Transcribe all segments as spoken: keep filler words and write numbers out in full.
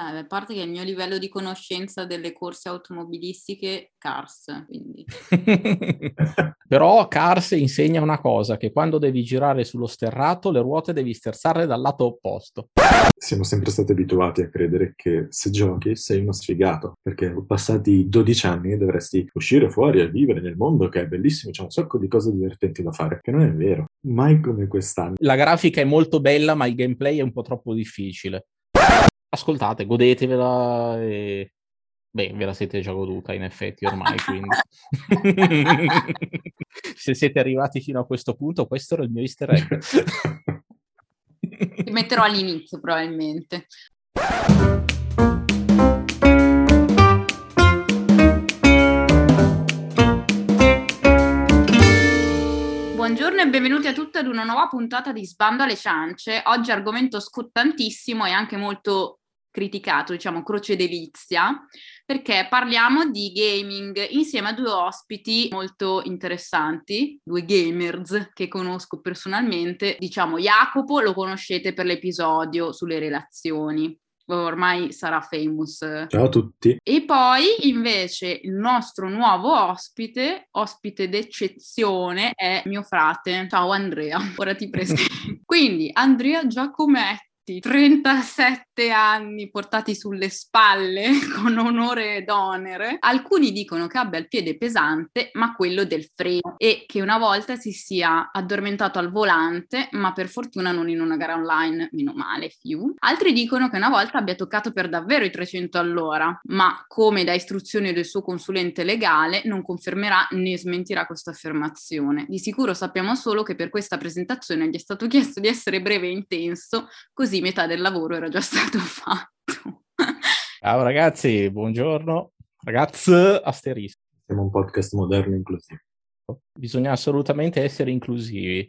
Beh, a parte che il mio livello di conoscenza delle corse automobilistiche, Cars, quindi. Però Cars insegna una cosa, che quando devi girare sullo sterrato le ruote devi sterzarle dal lato opposto. Siamo sempre stati abituati a credere che se giochi sei uno sfigato, perché passati dodici anni dovresti uscire fuori e vivere nel mondo che è bellissimo, c'è un sacco di cose divertenti da fare, che non è vero, mai come quest'anno. La grafica è molto bella ma il gameplay è un po' troppo difficile. Ascoltate, godetevela e... Beh, ve la siete già goduta in effetti ormai, quindi. Se siete arrivati fino a questo punto, questo era il mio easter egg. Ti metterò all'inizio probabilmente. Buongiorno e benvenuti a tutti ad una nuova puntata di Sbando alle Ciance. Oggi argomento scottantissimo e anche molto criticato, diciamo croce delizia, perché parliamo di gaming insieme a due ospiti molto interessanti, due gamers che conosco personalmente. Diciamo Jacopo lo conoscete per l'episodio sulle relazioni, ormai sarà famous. Ciao a tutti. E poi invece il nostro nuovo ospite, ospite d'eccezione, è mio frate. Ciao Andrea, ora ti presento. Quindi Andrea Giacometti, trentasette anni portati sulle spalle con onore ed onere. Alcuni dicono che abbia il piede pesante ma quello del freno e che una volta si sia addormentato al volante, ma per fortuna non in una gara online, meno male, fiu. Altri dicono che una volta abbia toccato per davvero i trecento all'ora, ma come da istruzione del suo consulente legale non confermerà né smentirà questa affermazione. Di sicuro sappiamo solo che per questa presentazione gli è stato chiesto di essere breve e intenso, così metà del lavoro era già stato fatto. Ciao ragazzi, buongiorno. Ragazze, asterisco. Siamo un podcast moderno inclusivo. Bisogna assolutamente essere inclusivi.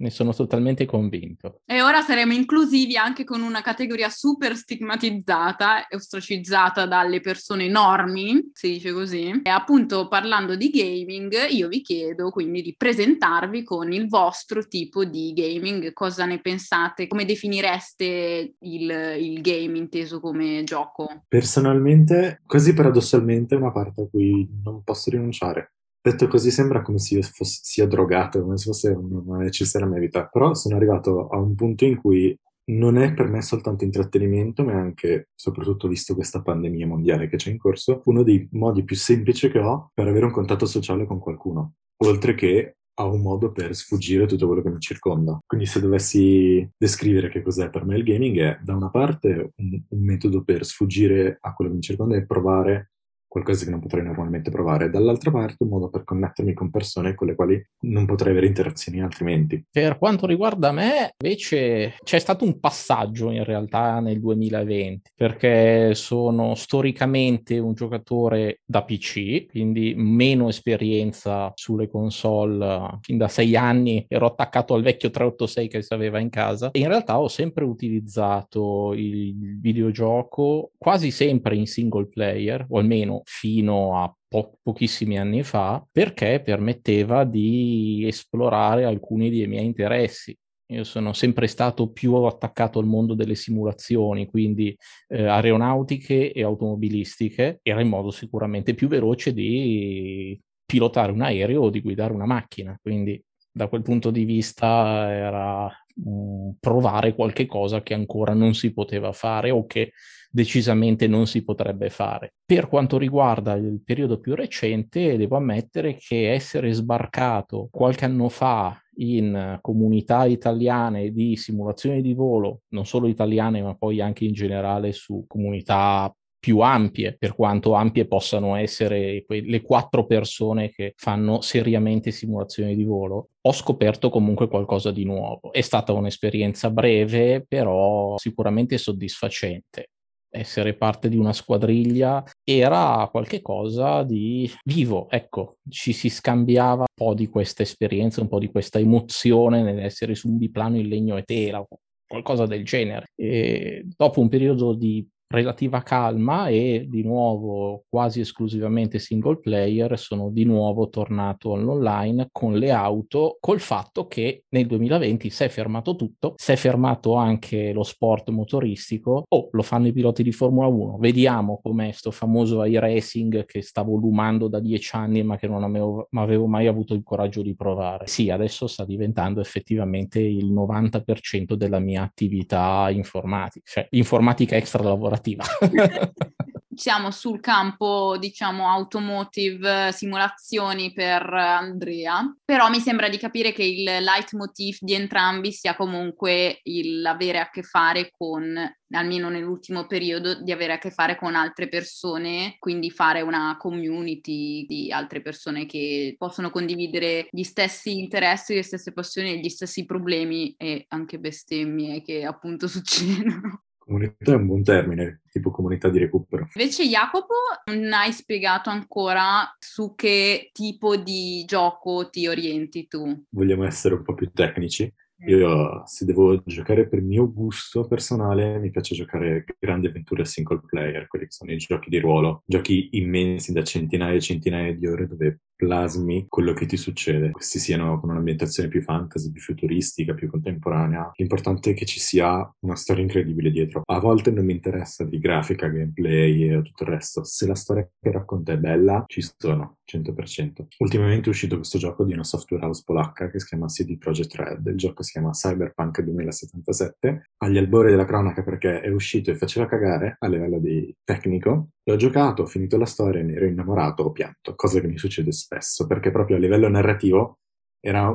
Ne sono totalmente convinto. E ora saremo inclusivi anche con una categoria super stigmatizzata e ostracizzata dalle persone normi, si dice così. E appunto parlando di gaming, io vi chiedo quindi di presentarvi con il vostro tipo di gaming. Cosa ne pensate? Come definireste il, il game inteso come gioco? Personalmente, quasi paradossalmente, è una parte a cui non posso rinunciare. Detto così sembra come se io fossi, sia drogato, come se fosse una necessità della mia vita, però sono arrivato a un punto in cui non è per me soltanto intrattenimento, ma anche, soprattutto visto questa pandemia mondiale che c'è in corso, uno dei modi più semplici che ho per avere un contatto sociale con qualcuno, oltre che a un modo per sfuggire a tutto quello che mi circonda. Quindi se dovessi descrivere che cos'è per me il gaming, è da una parte un, un metodo per sfuggire a quello che mi circonda e provare qualcosa che non potrei normalmente provare, dall'altra parte un modo per connettermi con persone con le quali non potrei avere interazioni altrimenti. Per quanto riguarda me, invece, c'è stato un passaggio in realtà nel duemilaventi, perché sono storicamente un giocatore da P C, quindi meno esperienza sulle console. Fin da sei anni ero attaccato al vecchio tre otto sei che si aveva in casa e in realtà ho sempre utilizzato il videogioco quasi sempre in single player, o almeno fino a po- pochissimi anni fa, perché permetteva di esplorare alcuni dei miei interessi. Io sono sempre stato più attaccato al mondo delle simulazioni, quindi eh, aeronautiche e automobilistiche. Era il modo sicuramente più veloce di pilotare un aereo o di guidare una macchina, quindi da quel punto di vista era mh, provare qualche cosa che ancora non si poteva fare o che decisamente non si potrebbe fare. Per quanto riguarda il periodo più recente, devo ammettere che essere sbarcato qualche anno fa in comunità italiane di simulazioni di volo, non solo italiane ma poi anche in generale su comunità più ampie, per quanto ampie possano essere que- le quattro persone che fanno seriamente simulazioni di volo, ho scoperto comunque qualcosa di nuovo. È stata un'esperienza breve, però sicuramente soddisfacente. Essere parte di una squadriglia era qualcosa di vivo, ecco, ci si scambiava un po' di questa esperienza, un po' di questa emozione nell'essere su un biplano in legno e tela, qualcosa del genere. E dopo un periodo di relativa calma e di nuovo quasi esclusivamente single player, sono di nuovo tornato all'online con le auto, col fatto che nel duemilaventi si è fermato tutto, si è fermato anche lo sport motoristico, oh, lo fanno i piloti di Formula uno, vediamo com'è sto famoso iRacing che stavo lumando da dieci anni ma che non avevo, avevo mai avuto il coraggio di provare. Sì, adesso sta diventando effettivamente il novanta per cento della mia attività informatica, cioè informatica extra lavorativa. Siamo sul campo, diciamo, automotive, simulazioni per Andrea, però mi sembra di capire che il leitmotiv di entrambi sia comunque il avere a che fare con, almeno nell'ultimo periodo, di avere a che fare con altre persone, quindi fare una community di altre persone che possono condividere gli stessi interessi, le stesse passioni, gli stessi problemi e anche bestemmie che appunto succedono. Comunità è un buon termine, tipo comunità di recupero. Invece Jacopo, non hai spiegato ancora su che tipo di gioco ti orienti tu. Vogliamo essere un po' più tecnici. Io, se devo giocare per mio gusto personale, mi piace giocare grandi avventure single player, quelli che sono i giochi di ruolo, giochi immensi da centinaia e centinaia di ore dove plasmi quello che ti succede. Questi siano con un'ambientazione più fantasy, più futuristica, più contemporanea. L'importante è che ci sia una storia incredibile dietro. A volte non mi interessa di grafica, gameplay e tutto il resto. Se la storia che racconta è bella, ci sono, cento per cento. Ultimamente è uscito questo gioco di una software house polacca che si chiama C D Projekt Red. Il gioco si chiama Cyberpunk duemilasettantasette, agli albori della cronaca perché è uscito e faceva cagare a livello di tecnico. L'ho giocato, ho finito la storia, ne ero innamorato, ho pianto, cosa che mi succede spesso, perché proprio a livello narrativo era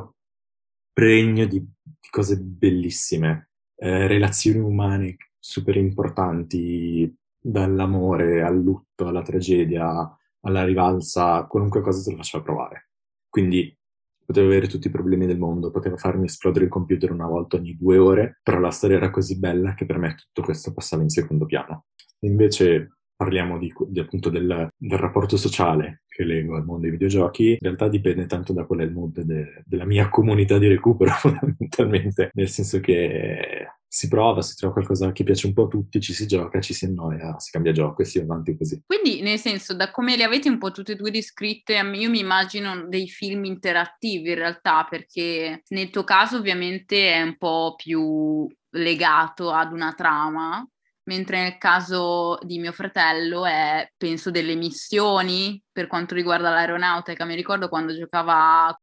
pregno di, di cose bellissime, eh, relazioni umane super importanti, dall'amore al lutto, alla tragedia, alla rivalsa, qualunque cosa te lo faceva provare. Quindi potevo avere tutti i problemi del mondo, potevo farmi esplodere il computer una volta ogni due ore, però la storia era così bella che per me tutto questo passava in secondo piano. Invece parliamo di, di appunto del, del rapporto sociale che leggo al mondo dei videogiochi, in realtà dipende tanto da qual è il mood de, della mia comunità di recupero fondamentalmente, nel senso che si prova, si trova qualcosa che piace un po' a tutti, ci si gioca, ci si annoia, si cambia gioco e si va avanti così. Quindi, nel senso, da come le avete un po' tutte e due descritte, io mi immagino dei film interattivi in realtà, perché nel tuo caso ovviamente è un po' più legato ad una trama, mentre nel caso di mio fratello è, penso, delle missioni per quanto riguarda l'aeronautica. Mi ricordo quando giocava...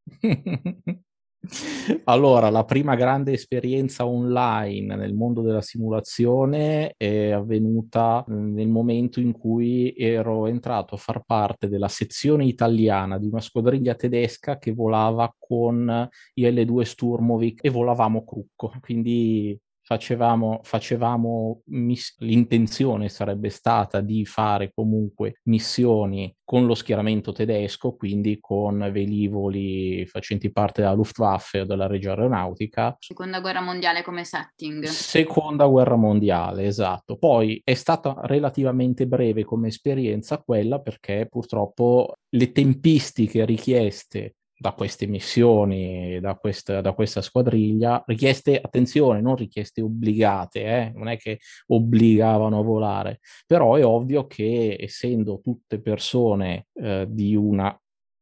Allora, la prima grande esperienza online nel mondo della simulazione è avvenuta nel momento in cui ero entrato a far parte della sezione italiana di una squadriglia tedesca che volava con I L due Sturmovik e volavamo Crucco, quindi... Facevamo, facevamo miss- l'intenzione sarebbe stata di fare comunque missioni con lo schieramento tedesco, quindi con velivoli facenti parte della Luftwaffe o della Regia aeronautica. Seconda guerra mondiale come setting. Seconda guerra mondiale, esatto. Poi è stata relativamente breve come esperienza quella, perché purtroppo le tempistiche richieste da queste missioni, da questa, da questa squadriglia, richieste, attenzione, non richieste obbligate, eh? Non è che obbligavano a volare, però è ovvio che essendo tutte persone eh, di una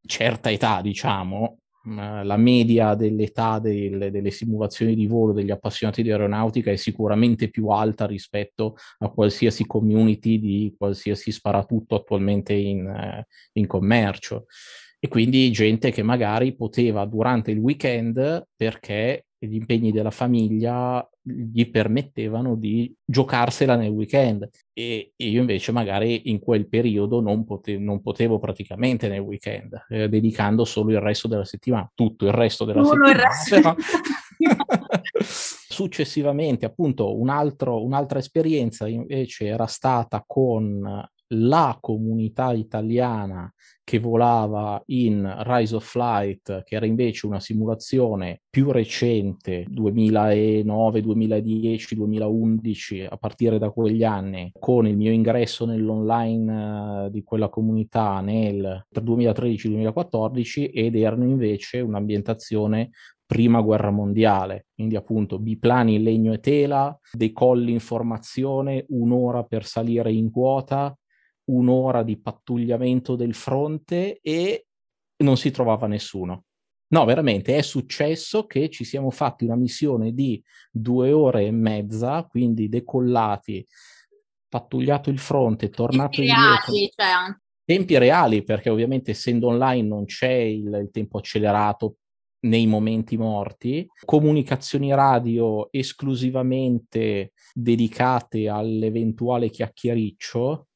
certa età, diciamo, eh, la media dell'età del, delle simulazioni di volo degli appassionati di aeronautica è sicuramente più alta rispetto a qualsiasi community di qualsiasi sparatutto attualmente in, eh, in commercio. E quindi gente che magari poteva durante il weekend, perché gli impegni della famiglia gli permettevano di giocarsela nel weekend, e, e io invece magari in quel periodo non, pote- non potevo praticamente nel weekend, eh, dedicando solo il resto della settimana, tutto il resto della solo settimana. Il resto. Successivamente appunto un altro, un'altra esperienza invece era stata con la comunità italiana che volava in Rise of Flight, che era invece una simulazione più recente, duemilanove, duemiladieci, duemilaundici, a partire da quegli anni, con il mio ingresso nell'online uh, di quella comunità nel duemilatredici duemilaquattordici, ed erano invece un'ambientazione prima guerra mondiale, quindi appunto biplani in legno e tela, decolli in formazione, un'ora per salire in quota, un'ora di pattugliamento del fronte e non si trovava nessuno. No, veramente, è successo che ci siamo fatti una missione di due ore e mezza, quindi decollati, pattugliato il fronte, tornato indietro. Cioè. Tempi reali, perché ovviamente essendo online non c'è il, il tempo accelerato nei momenti morti. Comunicazioni radio esclusivamente dedicate all'eventuale chiacchiericcio,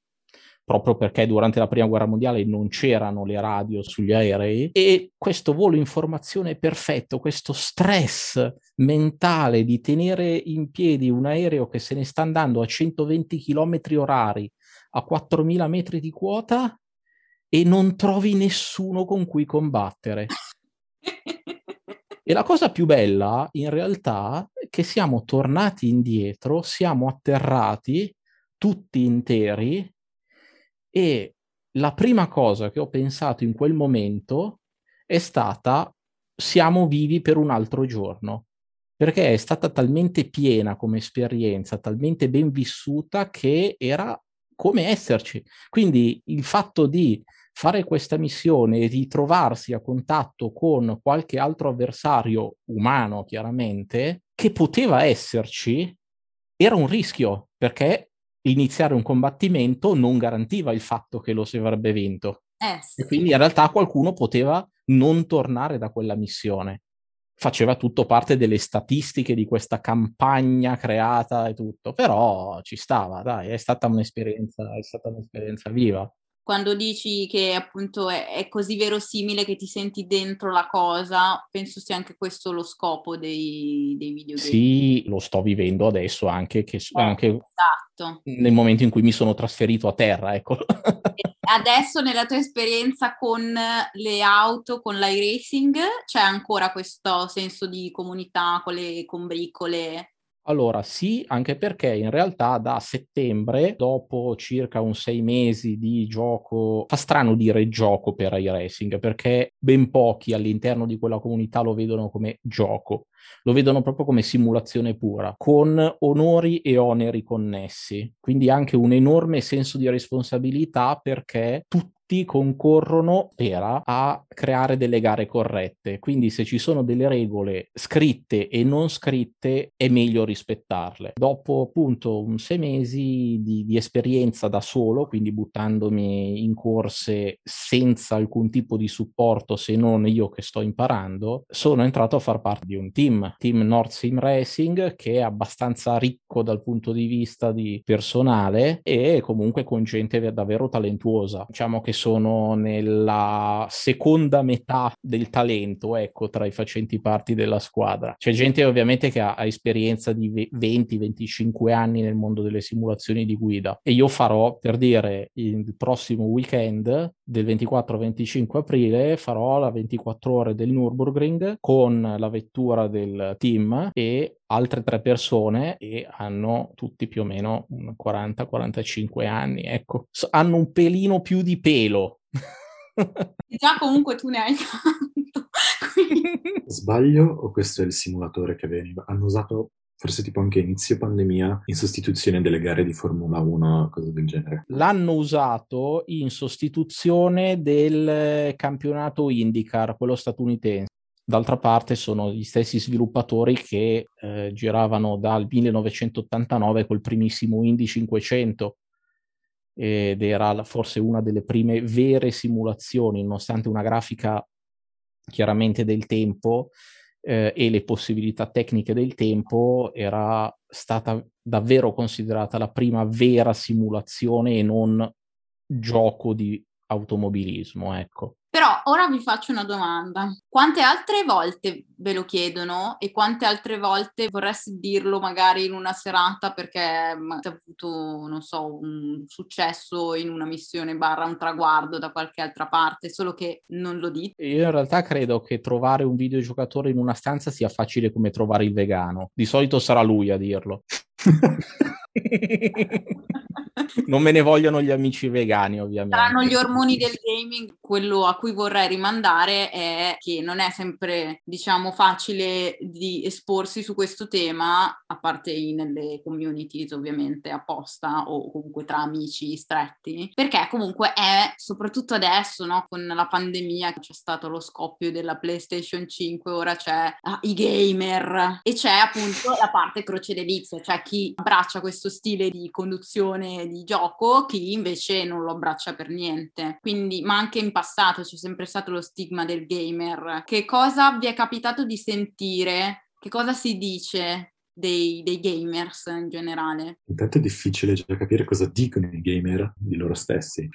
proprio perché durante la prima guerra mondiale non c'erano le radio sugli aerei, e questo volo in formazione perfetto, questo stress mentale di tenere in piedi un aereo che se ne sta andando a centoventi chilometri orari a quattromila metri di quota e non trovi nessuno con cui combattere. E la cosa più bella in realtà è che siamo tornati indietro, siamo atterrati tutti interi. E la prima cosa che ho pensato in quel momento è stata: siamo vivi per un altro giorno, perché è stata talmente piena come esperienza, talmente ben vissuta, che era come esserci. Quindi il fatto di fare questa missione e di trovarsi a contatto con qualche altro avversario umano, chiaramente, che poteva esserci, era un rischio, perché iniziare un combattimento non garantiva il fatto che lo si avrebbe vinto. Eh, sì. E quindi in realtà qualcuno poteva non tornare da quella missione. Faceva tutto parte delle statistiche di questa campagna creata e tutto, però ci stava, dai, è stata un'esperienza, è stata un'esperienza viva. Quando dici che appunto è, è così verosimile che ti senti dentro la cosa, penso sia anche questo lo scopo dei, dei videogame. Sì, lo sto vivendo adesso anche, che, eh, anche esatto. Nel momento in cui mi sono trasferito a terra, ecco. Adesso nella tua esperienza con le auto, con l'iRacing, c'è ancora questo senso di comunità con le combricole? Allora sì, anche perché in realtà da settembre, dopo circa un sei mesi di gioco, fa strano dire gioco per iRacing, perché ben pochi all'interno di quella comunità lo vedono come gioco, lo vedono proprio come simulazione pura, con onori e oneri connessi, quindi anche un enorme senso di responsabilità, perché tutti concorrono per a creare delle gare corrette, quindi se ci sono delle regole scritte e non scritte è meglio rispettarle. Dopo appunto un sei mesi di, di esperienza da solo, quindi buttandomi in corse senza alcun tipo di supporto se non io che sto imparando, sono entrato a far parte di un team, Team North Sim Racing, che è abbastanza ricco dal punto di vista di personale e comunque con gente davvero talentuosa. Diciamo che sono nella seconda metà del talento, ecco, tra i facenti parte della squadra. C'è gente ovviamente che ha, ha esperienza di venti venticinque anni nel mondo delle simulazioni di guida, e io farò, per dire, il prossimo weekend del ventiquattro venticinque aprile farò la ventiquattro ore del Nurburgring con la vettura del team e altre tre persone, e hanno tutti più o meno quaranta quarantacinque anni, ecco, hanno un pelino più di pelo. Già comunque tu ne hai tanto. Quindi... Sbaglio o questo è il simulatore che veniva? Hanno usato forse tipo anche inizio pandemia in sostituzione delle gare di Formula uno, cose del genere. L'hanno usato in sostituzione del campionato IndyCar, quello statunitense. D'altra parte sono gli stessi sviluppatori che eh, giravano dal millenovecentottantanove col primissimo Indy cinquecento, ed era forse una delle prime vere simulazioni, nonostante una grafica chiaramente del tempo eh, e le possibilità tecniche del tempo, era stata davvero considerata la prima vera simulazione e non gioco di automobilismo, ecco. Però ora vi faccio una domanda. Quante altre volte ve lo chiedono e quante altre volte vorresti dirlo magari in una serata perché hai avuto, non so, un successo in una missione barra un traguardo da qualche altra parte, solo che non lo dite? Io in realtà credo che trovare un videogiocatore in una stanza sia facile come trovare il vegano. Di solito sarà lui a dirlo. Non me ne vogliono gli amici vegani, ovviamente. Saranno gli ormoni del gaming. Quello a cui vorrei rimandare è che non è sempre, diciamo, facile di esporsi su questo tema, a parte nelle communities ovviamente apposta o comunque tra amici stretti, perché comunque è, soprattutto adesso, no, con la pandemia c'è stato lo scoppio della PlayStation cinque, ora c'è ah, i gamer e c'è appunto la parte crocedilizia, cioè chi abbraccia questo stile di conduzione di gioco, chi invece non lo abbraccia per niente. Quindi, ma anche in passato c'è sempre stato lo stigma del gamer. Che cosa vi è capitato di sentire? Che cosa si dice Dei, dei gamers in generale? Intanto è difficile già capire cosa dicono i gamer di loro stessi.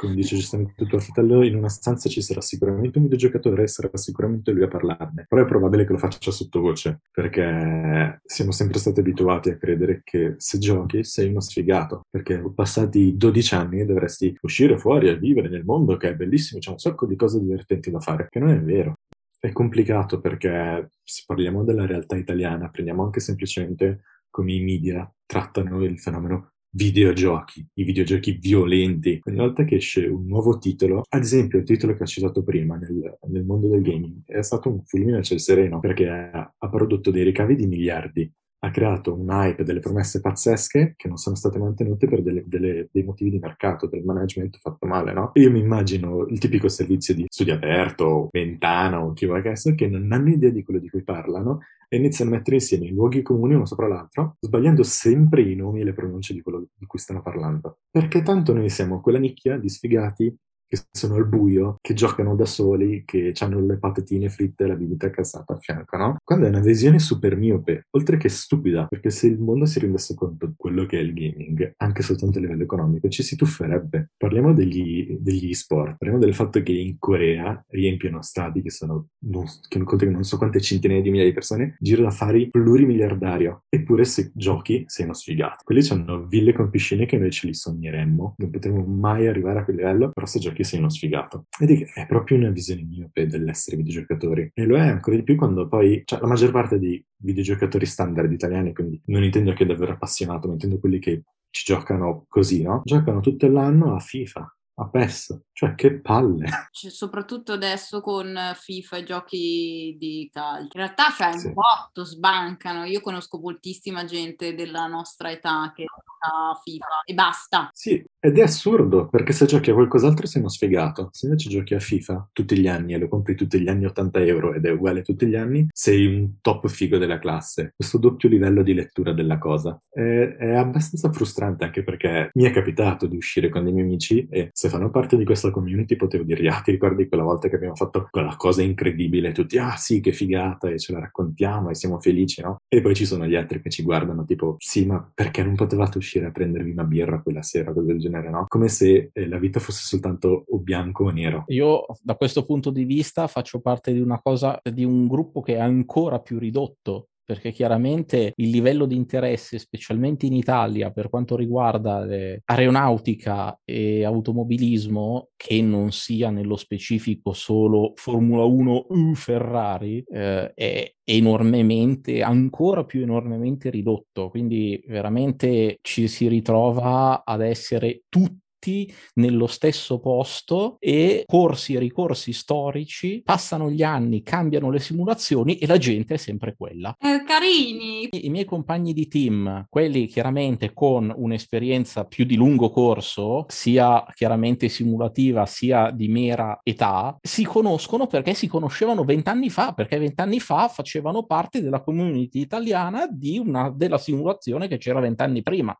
Come dice giustamente tuo fratello, in una stanza ci sarà sicuramente un videogiocatore e sarà sicuramente lui a parlarne, però è probabile che lo faccia sottovoce, perché siamo sempre stati abituati a credere che se giochi sei uno sfigato, perché passati dodici anni dovresti uscire fuori e vivere nel mondo che è bellissimo, c'è un sacco di cose divertenti da fare, che non è vero. È complicato perché, se parliamo della realtà italiana, prendiamo anche semplicemente come i media trattano il fenomeno videogiochi, i videogiochi violenti. Ogni volta che esce un nuovo titolo, ad esempio il titolo che ho citato prima nel, nel mondo del gaming, è stato un fulmine a ciel sereno perché ha prodotto dei ricavi di miliardi, ha creato un hype, delle promesse pazzesche che non sono state mantenute per delle, delle, dei motivi di mercato, del management fatto male, no? E io mi immagino il tipico servizio di Studio Aperto, Ventana o chi vuoi che sia, che non hanno idea di quello di cui parlano e iniziano a mettere insieme i luoghi comuni uno sopra l'altro, sbagliando sempre i nomi e le pronunce di quello di cui stanno parlando. Perché tanto noi siamo quella nicchia di sfigati che sono al buio, che giocano da soli, che hanno le patatine fritte e la bibita cassata a fianco, no? Quando è una visione super miope, oltre che stupida, perché se il mondo si rendesse conto di quello che è il gaming, anche soltanto a livello economico, ci si tufferebbe. Parliamo degli, degli sport, parliamo del fatto che in Corea riempiono stadi che sono, non, che non so quante centinaia di migliaia di persone, giro d'affari plurimiliardario, eppure se giochi sei uno sfigato. Quelli hanno ville con piscine che invece li sogneremmo, non potremmo mai arrivare a quel livello, però se giochi sei uno sfigato. Ed è proprio una visione miope dell'essere videogiocatori, e lo è ancora di più quando poi, cioè, la maggior parte dei videogiocatori standard italiani, quindi non intendo che è davvero appassionato, ma intendo quelli che ci giocano così, no? Giocano tutto l'anno a FIFA, a P E S, cioè che palle. Cioè, soprattutto adesso con FIFA e giochi di calcio. In realtà cioè un sì. botto sbancano. Io conosco moltissima gente della nostra età che gioca FIFA e basta. Sì, ed è assurdo perché se giochi a qualcos'altro sei uno sfigato. Se invece giochi a FIFA tutti gli anni e lo compri tutti gli anni ottanta euro ed è uguale tutti gli anni, sei un top figo della classe. Questo doppio livello di lettura della cosa è, è abbastanza frustrante, anche perché mi è capitato di uscire con dei miei amici e se fanno parte di questa community potevo dirgli: ah, ti ricordi quella volta che abbiamo fatto quella cosa incredibile? Tutti, ah sì, che figata, e ce la raccontiamo e siamo felici, no? E poi ci sono gli altri che ci guardano tipo: sì, ma perché non potevate uscire a prendervi una birra quella sera, cose del genere, no? Come se eh, la vita fosse soltanto o bianco o nero. Io da questo punto di vista faccio parte di una cosa, di un gruppo che è ancora più ridotto, perché chiaramente il livello di interesse, specialmente in Italia, per quanto riguarda aeronautica e automobilismo, che non sia nello specifico solo Formula uno, Ferrari, eh, è enormemente, ancora più enormemente ridotto. Quindi veramente ci si ritrova ad essere tutti nello stesso posto e corsi e ricorsi storici, passano gli anni, cambiano le simulazioni e la gente è sempre quella. Eh, carini! I, i miei compagni di team, quelli chiaramente con un'esperienza più di lungo corso, sia chiaramente simulativa sia di mera età, si conoscono perché si conoscevano vent'anni fa, perché vent'anni fa facevano parte della community italiana di una, della simulazione che c'era vent'anni prima.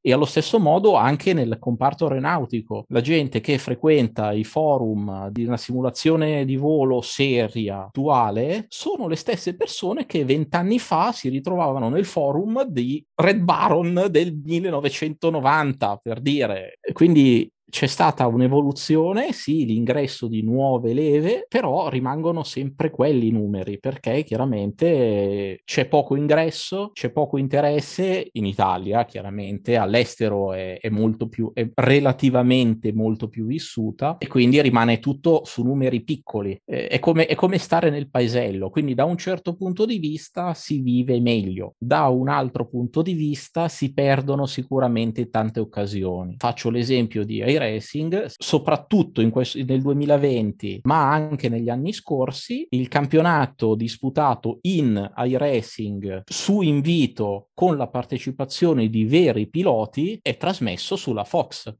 E allo stesso modo anche nel comparto aeronautico, la gente che frequenta i forum di una simulazione di volo seria, attuale, sono le stesse persone che vent'anni fa si ritrovavano nel forum di Red Baron del millenovecentonovanta, per dire. Quindi c'è stata un'evoluzione, sì, l'ingresso di nuove leve, però rimangono sempre quelli numeri, perché chiaramente c'è poco ingresso, c'è poco interesse in Italia, chiaramente all'estero è, è molto più, è relativamente molto più vissuta, e quindi rimane tutto su numeri piccoli. È come, è come stare nel paesello, quindi da un certo punto di vista si vive meglio, da un altro punto di vista si perdono sicuramente tante occasioni. Faccio l'esempio di Racing, soprattutto in questo, nel duemilaventi, ma anche negli anni scorsi, il campionato disputato in iRacing su invito con la partecipazione di veri piloti è trasmesso sulla Fox.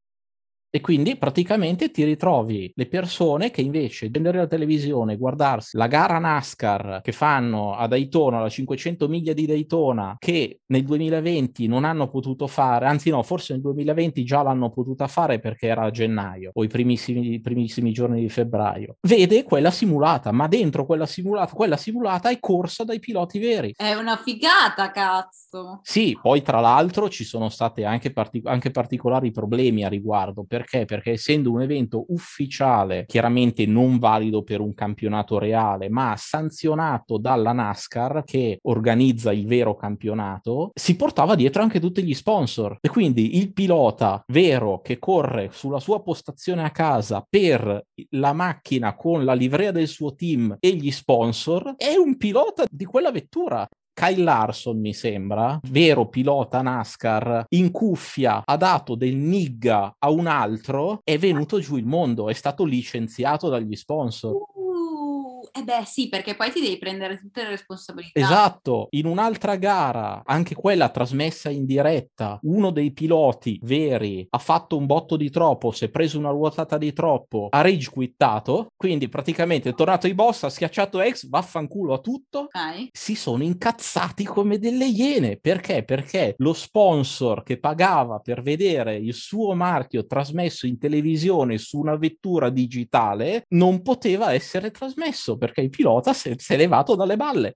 E quindi praticamente ti ritrovi le persone che invece di andare alla televisione, guardarsi la gara NASCAR che fanno a Daytona, la cinquecento miglia di Daytona, che nel duemilaventi non hanno potuto fare, anzi no, forse nel duemilaventi già l'hanno potuta fare perché era a gennaio o i primissimi, i primissimi giorni di febbraio, vede quella simulata, ma dentro quella simulata, quella simulata è corsa dai piloti veri. È una figata, cazzo! Sì, poi tra l'altro ci sono state anche, partic- anche particolari problemi a riguardo. Perché? Perché essendo un evento ufficiale, chiaramente non valido per un campionato reale, ma sanzionato dalla NASCAR che organizza il vero campionato, si portava dietro anche tutti gli sponsor. E quindi il pilota vero che corre sulla sua postazione a casa per la macchina con la livrea del suo team e gli sponsor è un pilota di quella vettura. Kyle Larson, mi sembra, vero pilota NASCAR, in cuffia ha dato del nigga a un altro, è venuto giù il mondo, è stato licenziato dagli sponsor. Uh, eh beh sì, perché poi ti devi prendere tutte le responsabilità. Esatto, in un'altra gara, anche quella trasmessa in diretta, uno dei piloti veri ha fatto un botto di troppo, si è preso una ruotata di troppo, ha rage quittato, quindi praticamente è tornato ai boss, ha schiacciato ex, vaffanculo a tutto, okay. Si sono incazzati come delle iene. Perché? Perché lo sponsor che pagava per vedere il suo marchio trasmesso in televisione su una vettura digitale non poteva essere trasmesso perché il pilota si è levato dalle balle.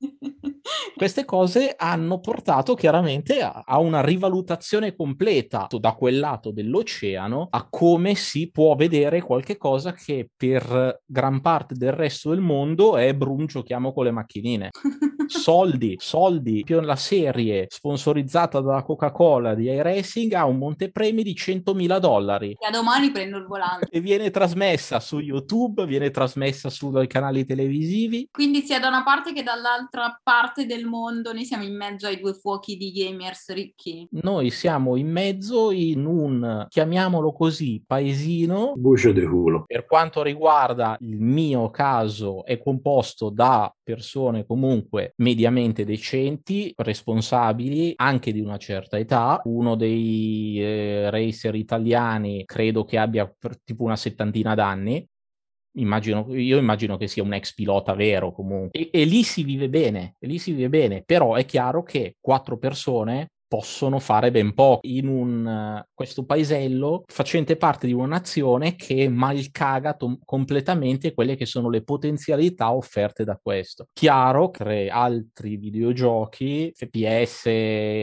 Queste cose hanno portato chiaramente a, a una rivalutazione completa da quel lato dell'oceano a come si può vedere qualche cosa che per gran parte del resto del mondo è brum, giochiamo con le macchinine. Soldi, soldi. La serie sponsorizzata dalla Coca-Cola di iRacing ha un montepremi di centomila dollari. E a domani prendo il volante. E viene trasmessa su YouTube, viene trasmessa sui canali televisivi. Quindi sia da una parte che dall'altra parte del mondo noi siamo in mezzo ai due fuochi di gamers ricchi. Noi siamo in mezzo in un, chiamiamolo così, paesino. Buccio di culo. Per quanto riguarda il mio caso è composto da persone comunque mediamente decenti, responsabili, anche di una certa età. Uno dei eh, racer italiani credo che abbia per, tipo una settantina d'anni. Immagino, io immagino che sia un ex pilota vero comunque. E, e lì si vive bene, e lì si vive bene. Però è chiaro che quattro persone possono fare ben poco in un, questo paesello facente parte di una nazione che malcaga to- completamente quelle che sono le potenzialità offerte da questo. Chiaro, tra altri videogiochi, F P S,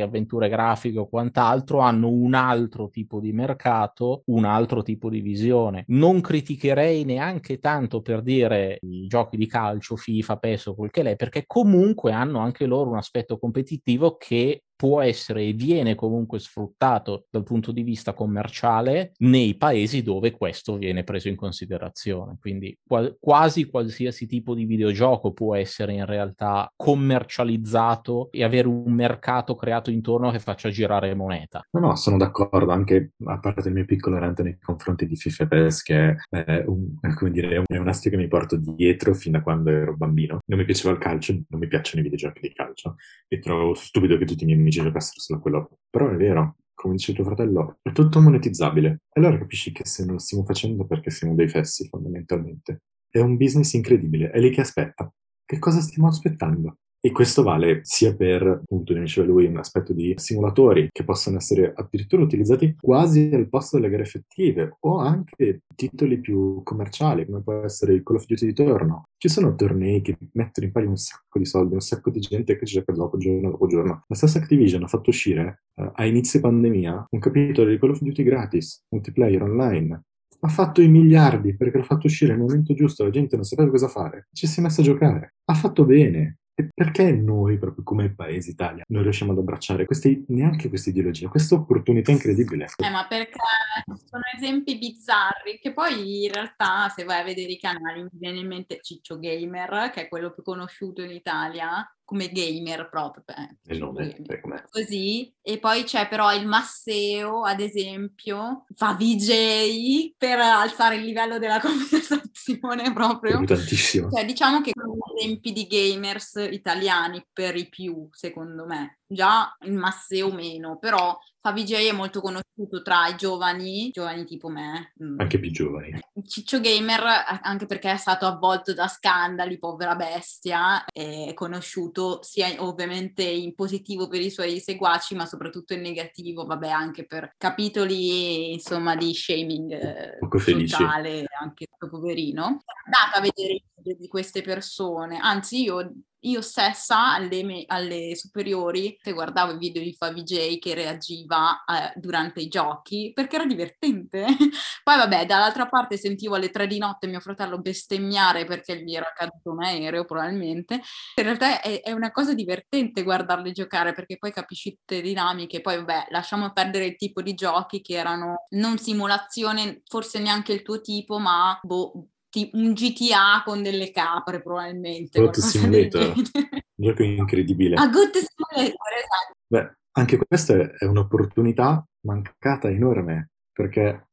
avventure grafiche o quant'altro, hanno un altro tipo di mercato, un altro tipo di visione. Non criticherei neanche tanto, per dire, i giochi di calcio, FIFA, PES o quel che l'è, perché comunque hanno anche loro un aspetto competitivo che può essere e viene comunque sfruttato dal punto di vista commerciale nei paesi dove questo viene preso in considerazione. Quindi qual- quasi qualsiasi tipo di videogioco può essere in realtà commercializzato e avere un mercato creato intorno che faccia girare moneta. No, no, sono d'accordo, anche a parte il mio piccolo rant nei confronti di FIFA e PES, che è, un, come dire, è un astio che mi porto dietro fin da quando ero bambino. Non mi piaceva il calcio, non mi piacciono i videogiochi di calcio e trovo stupido che tutti i miei ci giocassero solo quello, però è vero, come dice tuo fratello, è tutto monetizzabile. Allora capisci che se non lo stiamo facendo perché siamo dei fessi, fondamentalmente. È un business incredibile, è lì che aspetta. Che cosa stiamo aspettando? E questo vale sia per, appunto, come diceva lui, un aspetto di simulatori che possono essere addirittura utilizzati quasi al posto delle gare effettive, o anche titoli più commerciali, come può essere il Call of Duty di torno. Ci sono tornei che mettono in pari un sacco di soldi, un sacco di gente che gioca dopo giorno dopo giorno. La stessa Activision ha fatto uscire, eh, a inizio pandemia, un capitolo di Call of Duty gratis, multiplayer online, ha fatto i miliardi perché l'ha fatto uscire al momento giusto, la gente non sapeva cosa fare, ci si è messa a giocare, ha fatto bene. E perché noi, proprio come paese Italia, non riusciamo ad abbracciare questi, neanche questa ideologia, questa opportunità incredibile? Eh, ma perché sono esempi bizzarri, che poi in realtà, se vai a vedere i canali, mi viene in mente Ciccio Gamer, che è quello più conosciuto in Italia, come gamer proprio. Eh, il nome, gamer. Così, e poi c'è però il Masseo, ad esempio, Favij, per alzare il livello della conversazione proprio. Tantissimo. Cioè, diciamo che esempi di gamers italiani per i più, secondo me. Già il Masseo meno, però Favij è molto conosciuto tra i giovani, giovani tipo me. Anche più giovani. Ciccio Gamer, anche perché è stato avvolto da scandali, povera bestia, è conosciuto sia ovviamente in positivo per i suoi seguaci, ma soprattutto in negativo, vabbè, anche per capitoli, insomma, di shaming poco sociale, felice. Anche poverino. Andate a vedere i video di queste persone, anzi io... Io stessa alle, me- alle superiori guardavo i video di Favij che reagiva eh, durante i giochi perché era divertente. Poi vabbè, dall'altra parte sentivo alle tre di notte mio fratello bestemmiare perché gli era caduto un aereo probabilmente. In realtà è, è una cosa divertente guardarli giocare perché poi capisci tutte le dinamiche. Poi vabbè, lasciamo perdere il tipo di giochi che erano non simulazione, forse neanche il tuo tipo, ma boh... un G T A con delle capre probabilmente. Goat Simulator, un gioco incredibile. A Goat Simulator, esatto. Beh, anche questa è un'opportunità mancata enorme, perché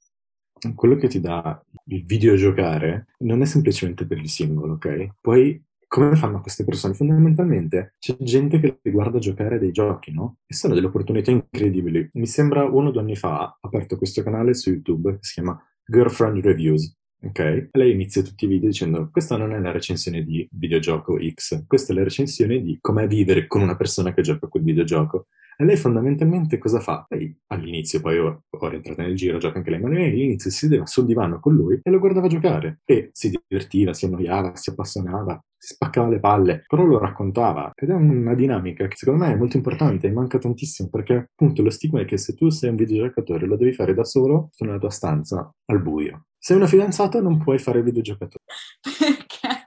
quello che ti dà il videogiocare non è semplicemente per il singolo, ok? Poi come fanno queste persone? Fondamentalmente c'è gente che li guarda giocare dei giochi, no? E sono delle opportunità incredibili. Mi sembra uno o due anni fa ha aperto questo canale su YouTube che si chiama Girlfriend Reviews. Ok, lei inizia tutti i video dicendo: questa non è la recensione di videogioco X, questa è la recensione di com'è vivere con una persona che gioca a quel videogioco. E lei fondamentalmente cosa fa? Lei all'inizio, poi ora è entrata nel giro, gioca anche lei, ma lei all'inizio si sedeva sul divano con lui e lo guardava giocare. E si divertiva, si annoiava, si appassionava, si spaccava le palle, però lo raccontava. Ed è una dinamica che secondo me è molto importante e manca tantissimo, perché appunto lo stigma è che se tu sei un videogiocatore lo devi fare da solo, nella tua stanza, al buio. Sei una fidanzata non puoi fare il videogiocatore. Perché?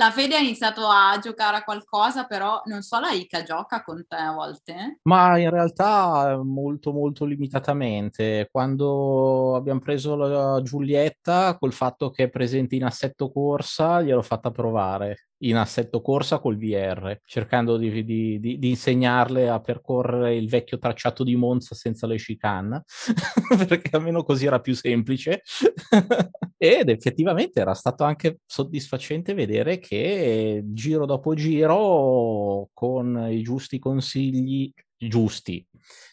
La Fede ha iniziato a giocare a qualcosa, però non so, la Ica gioca con te a volte? Ma in realtà molto molto limitatamente. Quando abbiamo preso la Giulietta, col fatto che è presente in Assetto Corsa, gliel'ho fatta provare in Assetto Corsa col V R, cercando di, di, di, di insegnarle a percorrere il vecchio tracciato di Monza senza le chicane, perché almeno così era più semplice. Ed effettivamente era stato anche soddisfacente vedere che giro dopo giro, con i giusti consigli, giusti,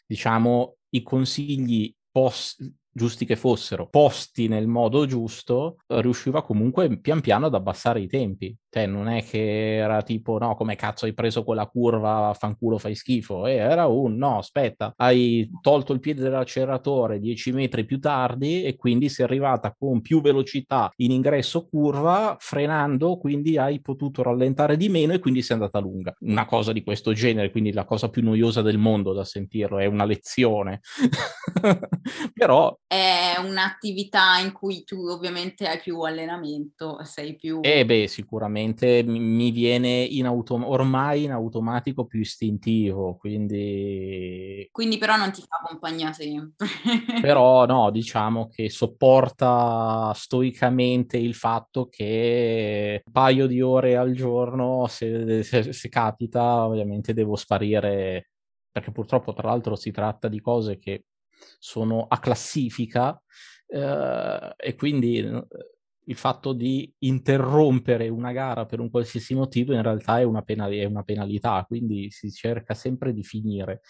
diciamo i consigli post... giusti che fossero, posti nel modo giusto, riusciva comunque pian piano ad abbassare i tempi. Cioè non è che era tipo, no, come cazzo hai preso quella curva, fanculo fai schifo. E era un, no, aspetta, hai tolto il piede dell'acceleratore dieci metri più tardi e quindi sei arrivata con più velocità in ingresso curva, frenando, quindi hai potuto rallentare di meno e quindi sei andata lunga. Una cosa di questo genere, quindi la cosa più noiosa del mondo da sentirlo, è una lezione. Però... è un'attività in cui tu ovviamente hai più allenamento, sei più... Eh beh, sicuramente mi viene in autom- ormai in automatico più istintivo, quindi... Quindi però non ti fa compagnia sempre. Però no, diciamo che sopporta stoicamente il fatto che un paio di ore al giorno, se, se, se capita, ovviamente devo sparire, perché purtroppo tra l'altro si tratta di cose che sono a classifica eh, e quindi il fatto di interrompere una gara per un qualsiasi motivo in realtà è una, penal- è una penalità, quindi si cerca sempre di finire.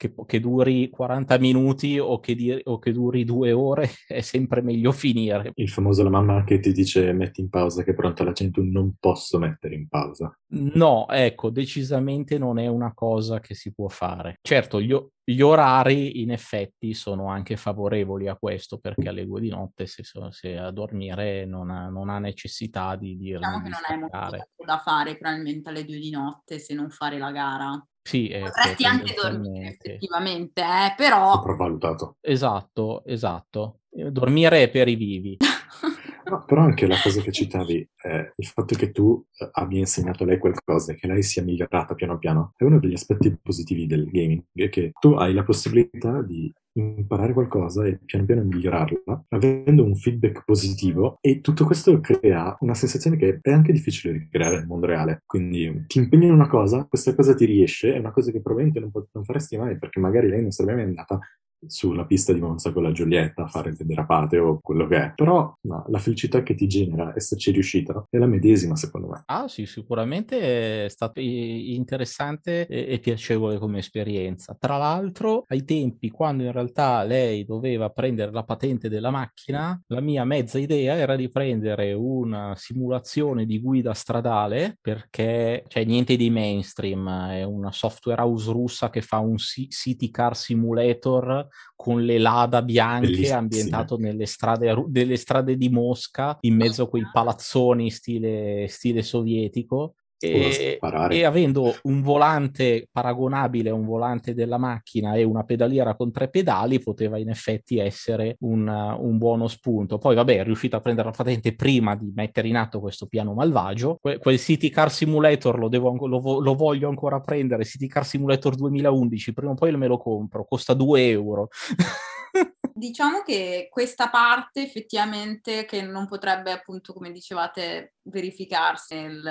Che, che duri quaranta minuti o che, di- o che duri due ore è sempre meglio finire. Il famoso la mamma che ti dice metti in pausa che è pronta la cento, non posso mettere in pausa. No, ecco, decisamente non è una cosa che si può fare. Certo, gli o- Gli orari in effetti sono anche favorevoli a questo, perché alle due di notte se, so, se a dormire non ha, non ha necessità di dire. Diciamo che non è molto da fare probabilmente alle due di notte se non fare la gara. Sì, potresti anche dormire effettivamente, eh, però... Sopravvalutato. Esatto, esatto. Dormire è per i vivi. No, però anche la cosa che citavi, eh, il fatto che tu abbia insegnato a lei qualcosa e che lei sia migliorata piano piano, è uno degli aspetti positivi del gaming, è che tu hai la possibilità di imparare qualcosa e piano piano migliorarla, avendo un feedback positivo, e tutto questo crea una sensazione che è anche difficile ricreare nel mondo reale. Quindi ti impegni in una cosa, questa cosa ti riesce, è una cosa che probabilmente non, pot- non faresti mai, perché magari lei non sarebbe mai andata sulla pista di Monza con la Giulietta a fare il derapate o quello che è, però no, la felicità che ti genera esserci riuscita è la medesima, secondo me. Ah sì, sicuramente è stato interessante e piacevole come esperienza. Tra l'altro, ai tempi, quando in realtà lei doveva prendere la patente della macchina, la mia mezza idea era di prendere una simulazione di guida stradale, perché cioè niente di mainstream, è una software house russa che fa un City Car Simulator con le Lada bianche. Bellissima. Ambientato nelle strade, delle strade di Mosca, in mezzo a quei palazzoni stile, stile sovietico. E, e avendo un volante paragonabile a un volante della macchina e una pedaliera con tre pedali, poteva in effetti essere un, un buono spunto. Poi vabbè, è riuscito a prendere la patente prima di mettere in atto questo piano malvagio. que- quel City Car Simulator lo, devo, lo, lo voglio ancora prendere, City Car Simulator duemilaundici, prima o poi me lo compro, costa due euro. Diciamo che questa parte effettivamente che non potrebbe, appunto, come dicevate, verificarsi nel,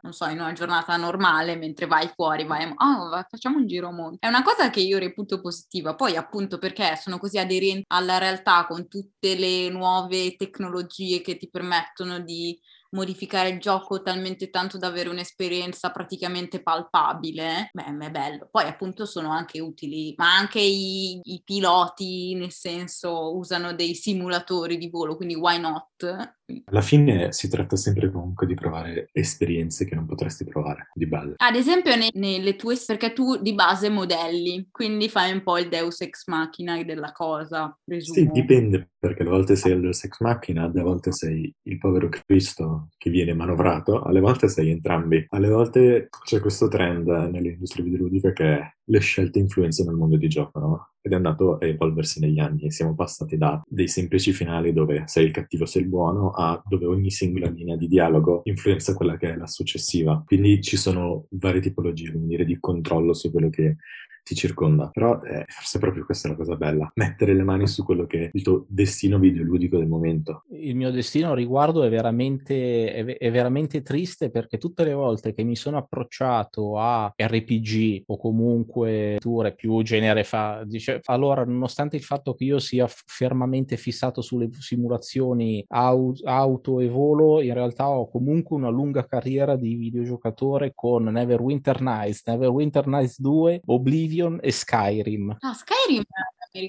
non so, in una giornata normale, mentre vai fuori, vai, oh, facciamo un giro a monte, è una cosa che io reputo positiva. Poi appunto perché sono così aderenti alla realtà, con tutte le nuove tecnologie che ti permettono di modificare il gioco talmente tanto da avere un'esperienza praticamente palpabile, beh, è bello. Poi appunto sono anche utili, ma anche i, i piloti, nel senso, usano dei simulatori di volo, quindi why not? Alla fine si tratta sempre comunque di provare esperienze che non potresti provare di base. Ad esempio ne, nelle tue, perché tu di base modelli, quindi fai un po' il Deus Ex Machina della cosa, presumo. Sì, dipende, perché a volte sei il Deus Ex Machina, a volte sei il povero Cristo che viene manovrato, alle volte sei entrambi. Alle volte c'è questo trend nell'industria videoludica che le scelte influenzano il mondo di gioco, no? Ed è andato a evolversi negli anni, e siamo passati da dei semplici finali dove sei il cattivo, sei il buono, a dove ogni singola linea di dialogo influenza quella che è la successiva. Quindi ci sono varie tipologie, come dire, di controllo su quello che ti circonda. Però eh, forse proprio questa è la cosa bella, mettere le mani su quello che è il tuo destino videoludico del momento. Il mio destino a riguardo è veramente, è, è veramente triste, perché tutte le volte che mi sono approcciato a R P G o comunque ture più genere fa, dice, allora, nonostante il fatto che io sia fermamente fissato sulle simulazioni au, auto e volo, in realtà ho comunque una lunga carriera di videogiocatore con Neverwinter Nights, Neverwinter Nights due, Oblivion e Skyrim. Ah, Skyrim.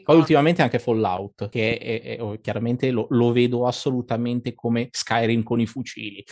Poi ultimamente anche Fallout, che è, è, è, chiaramente lo, lo vedo assolutamente come Skyrim con i fucili.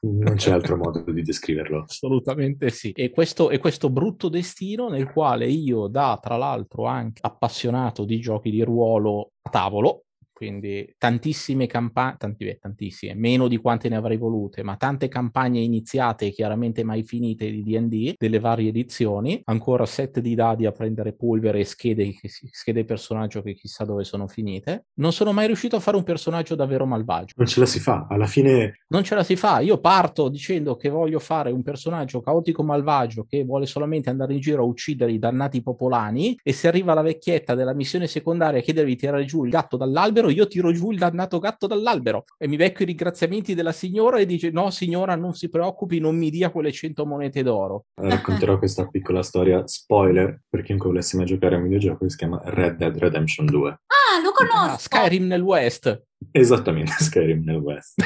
Non c'è altro modo di descriverlo. Assolutamente sì. E questo, e questo brutto destino nel quale io, da tra l'altro anche appassionato di giochi di ruolo a tavolo, quindi tantissime campagne, tanti, eh, tantissime, meno di quante ne avrei volute, ma tante campagne iniziate e chiaramente mai finite di D and D, delle varie edizioni, ancora set di dadi a prendere polvere e schede, schede personaggio che chissà dove sono finite. Non sono mai riuscito a fare un personaggio davvero malvagio. Non ce la si fa, alla fine... Non ce la si fa, io parto dicendo che voglio fare un personaggio caotico malvagio che vuole solamente andare in giro a uccidere i dannati popolani, e se arriva la vecchietta della missione secondaria che devi tirare giù il gatto dall'albero, io tiro giù il dannato gatto dall'albero e mi becco i ringraziamenti della signora e dice: no signora, non si preoccupi, non mi dia quelle cento monete d'oro. Racconterò questa piccola storia, spoiler, per chiunque volesse mai giocare a un videogioco che si chiama Red Dead Redemption due. Ah, lo conosco! Ah, Skyrim nel West. Esattamente, Skyrim nel West.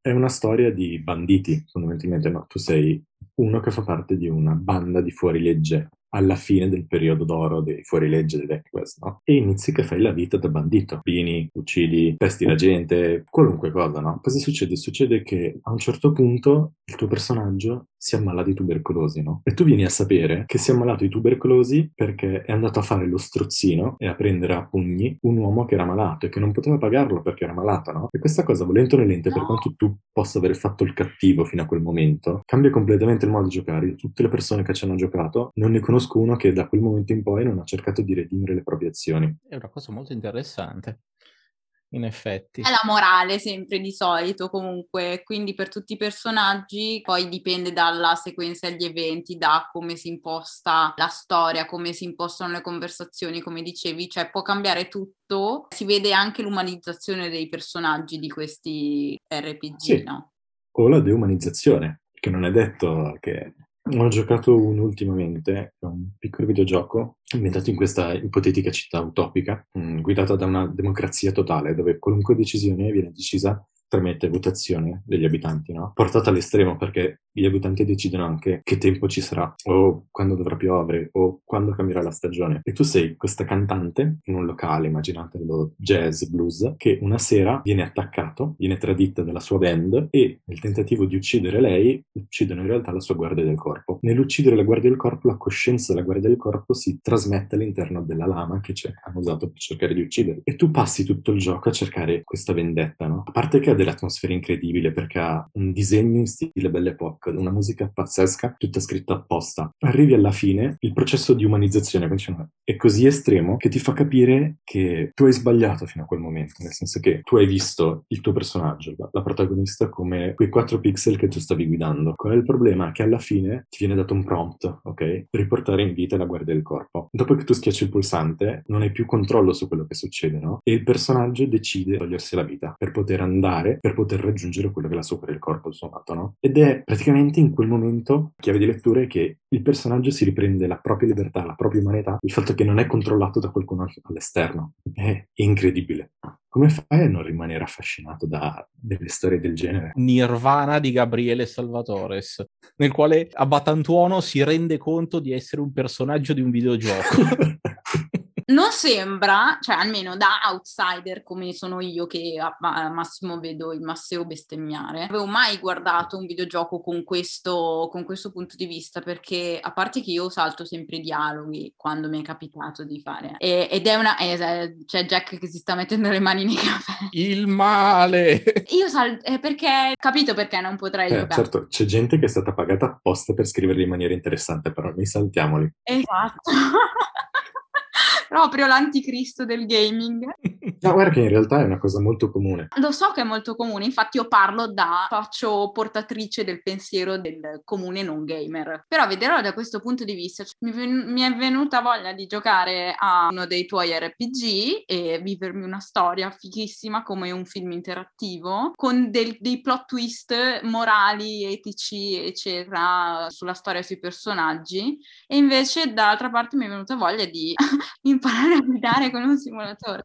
È una storia di banditi, fondamentalmente. No, tu sei uno che fa parte di una banda di fuorilegge alla fine del periodo d'oro dei fuorilegge del vecchio West, no? E inizi che fai la vita da bandito, pini, uccidi, pesti la gente, qualunque cosa, no? Cosa succede? Succede che a un certo punto il tuo personaggio si ammala di tubercolosi, no? E tu vieni a sapere che si è ammalato di tubercolosi perché è andato a fare lo strozzino e a prendere a pugni un uomo che era malato e che non poteva pagarlo perché era malato, no? E questa cosa, volente o nolente, no, per quanto tu possa aver fatto il cattivo fino a quel momento, cambia completamente il modo di giocare. Tutte le persone che ci hanno giocato, non ne conosco uno che da quel momento in poi non ha cercato di redimere le proprie azioni. È una cosa molto interessante. In effetti. È la morale sempre di solito comunque, quindi per tutti i personaggi poi dipende dalla sequenza degli eventi, da come si imposta la storia, come si impostano le conversazioni, come dicevi, cioè può cambiare tutto, si vede anche l'umanizzazione dei personaggi di questi R P G, sì, no? O la deumanizzazione, perché non è detto che... Ho giocato un ultimamente, un piccolo videogioco ambientato in questa ipotetica città utopica, mh, guidata da una democrazia totale, dove qualunque decisione viene decisa tramite votazione degli abitanti, no? Portata all'estremo, perché gli abitanti decidono anche che tempo ci sarà, o quando dovrà piovere, o quando cambierà la stagione. E tu sei questa cantante in un locale, immaginatelo jazz, blues, che una sera viene attaccato, viene tradita dalla sua band e nel tentativo di uccidere lei, uccidono in realtà la sua guardia del corpo. Nell'uccidere la guardia del corpo, la coscienza della guardia del corpo si trasmette all'interno della lama che c'è, hanno usato per cercare di ucciderli. E tu passi tutto il gioco a cercare questa vendetta, no? A parte che dell'atmosfera incredibile, perché ha un disegno in stile Belle Époque, una musica pazzesca, tutta scritta apposta. Arrivi alla fine, il processo di umanizzazione è così estremo che ti fa capire che tu hai sbagliato fino a quel momento, nel senso che tu hai visto il tuo personaggio, la protagonista, come quei quattro pixel che tu stavi guidando. Qual è il problema? Che alla fine ti viene dato un prompt, ok? Riportare in vita la guardia del corpo. Dopo che tu schiacci il pulsante, non hai più controllo su quello che succede, no? E il personaggio decide di togliersi la vita per poter andare, per poter raggiungere quello che è la sopra del corpo sommato, no? Ed è praticamente in quel momento, chiave di lettura, è che il personaggio si riprende la propria libertà, la propria umanità, il fatto che non è controllato da qualcuno all'esterno. È incredibile. Come fai a non rimanere affascinato da delle storie del genere? Nirvana di Gabriele Salvatores, nel quale a Batantuono si rende conto di essere un personaggio di un videogioco. Non sembra, cioè almeno da outsider come sono io, che al massimo vedo il Masseo bestemmiare, non avevo mai guardato un videogioco con questo, con questo punto di vista, perché a parte che io salto sempre i dialoghi quando mi è capitato di fare, e, ed è una eh, c'è Jack che si sta mettendo le mani nei capelli, il male, io salto eh, perché capito perché non potrei eh, giocare. Certo, c'è gente che è stata pagata apposta per scriverli in maniera interessante, però noi saltiamoli, esatto. Proprio l'anticristo del gaming. No, guarda che in realtà è una cosa molto comune. Lo so che è molto comune, infatti io parlo da... faccio portatrice del pensiero del comune non gamer. Però vederlo da questo punto di vista, cioè, mi, ven- mi è venuta voglia di giocare a uno dei tuoi R P G e vivermi una storia fighissima come un film interattivo, con del- dei plot twist morali, etici, eccetera, sulla storia e sui personaggi. E invece dall'altra parte mi è venuta voglia di... imparare a guidare con un simulatore.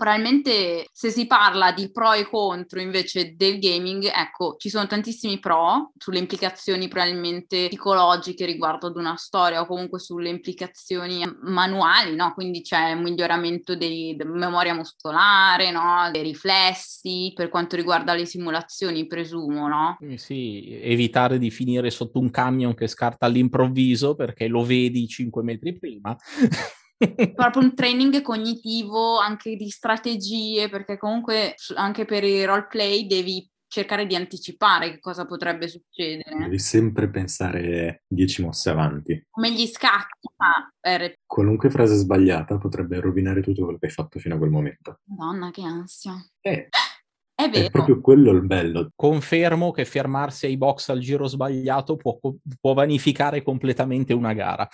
Probabilmente se si parla di pro e contro invece del gaming, ecco, ci sono tantissimi pro sulle implicazioni probabilmente psicologiche riguardo ad una storia, o comunque sulle implicazioni manuali, no? Quindi c'è un miglioramento dei, della memoria muscolare, no? Dei riflessi, per quanto riguarda le simulazioni presumo, no? Sì, evitare di finire sotto un camion che scarta all'improvviso perché lo vedi cinque metri prima. Proprio un training cognitivo, anche di strategie, perché comunque anche per il roleplay devi cercare di anticipare che cosa potrebbe succedere. Devi sempre pensare dieci mosse avanti. Come gli scacchi. Ah, per... Qualunque frase sbagliata potrebbe rovinare tutto quello che hai fatto fino a quel momento. Madonna, che ansia. Eh. È vero. È proprio quello il bello. Confermo che fermarsi ai box al giro sbagliato può, può vanificare completamente una gara.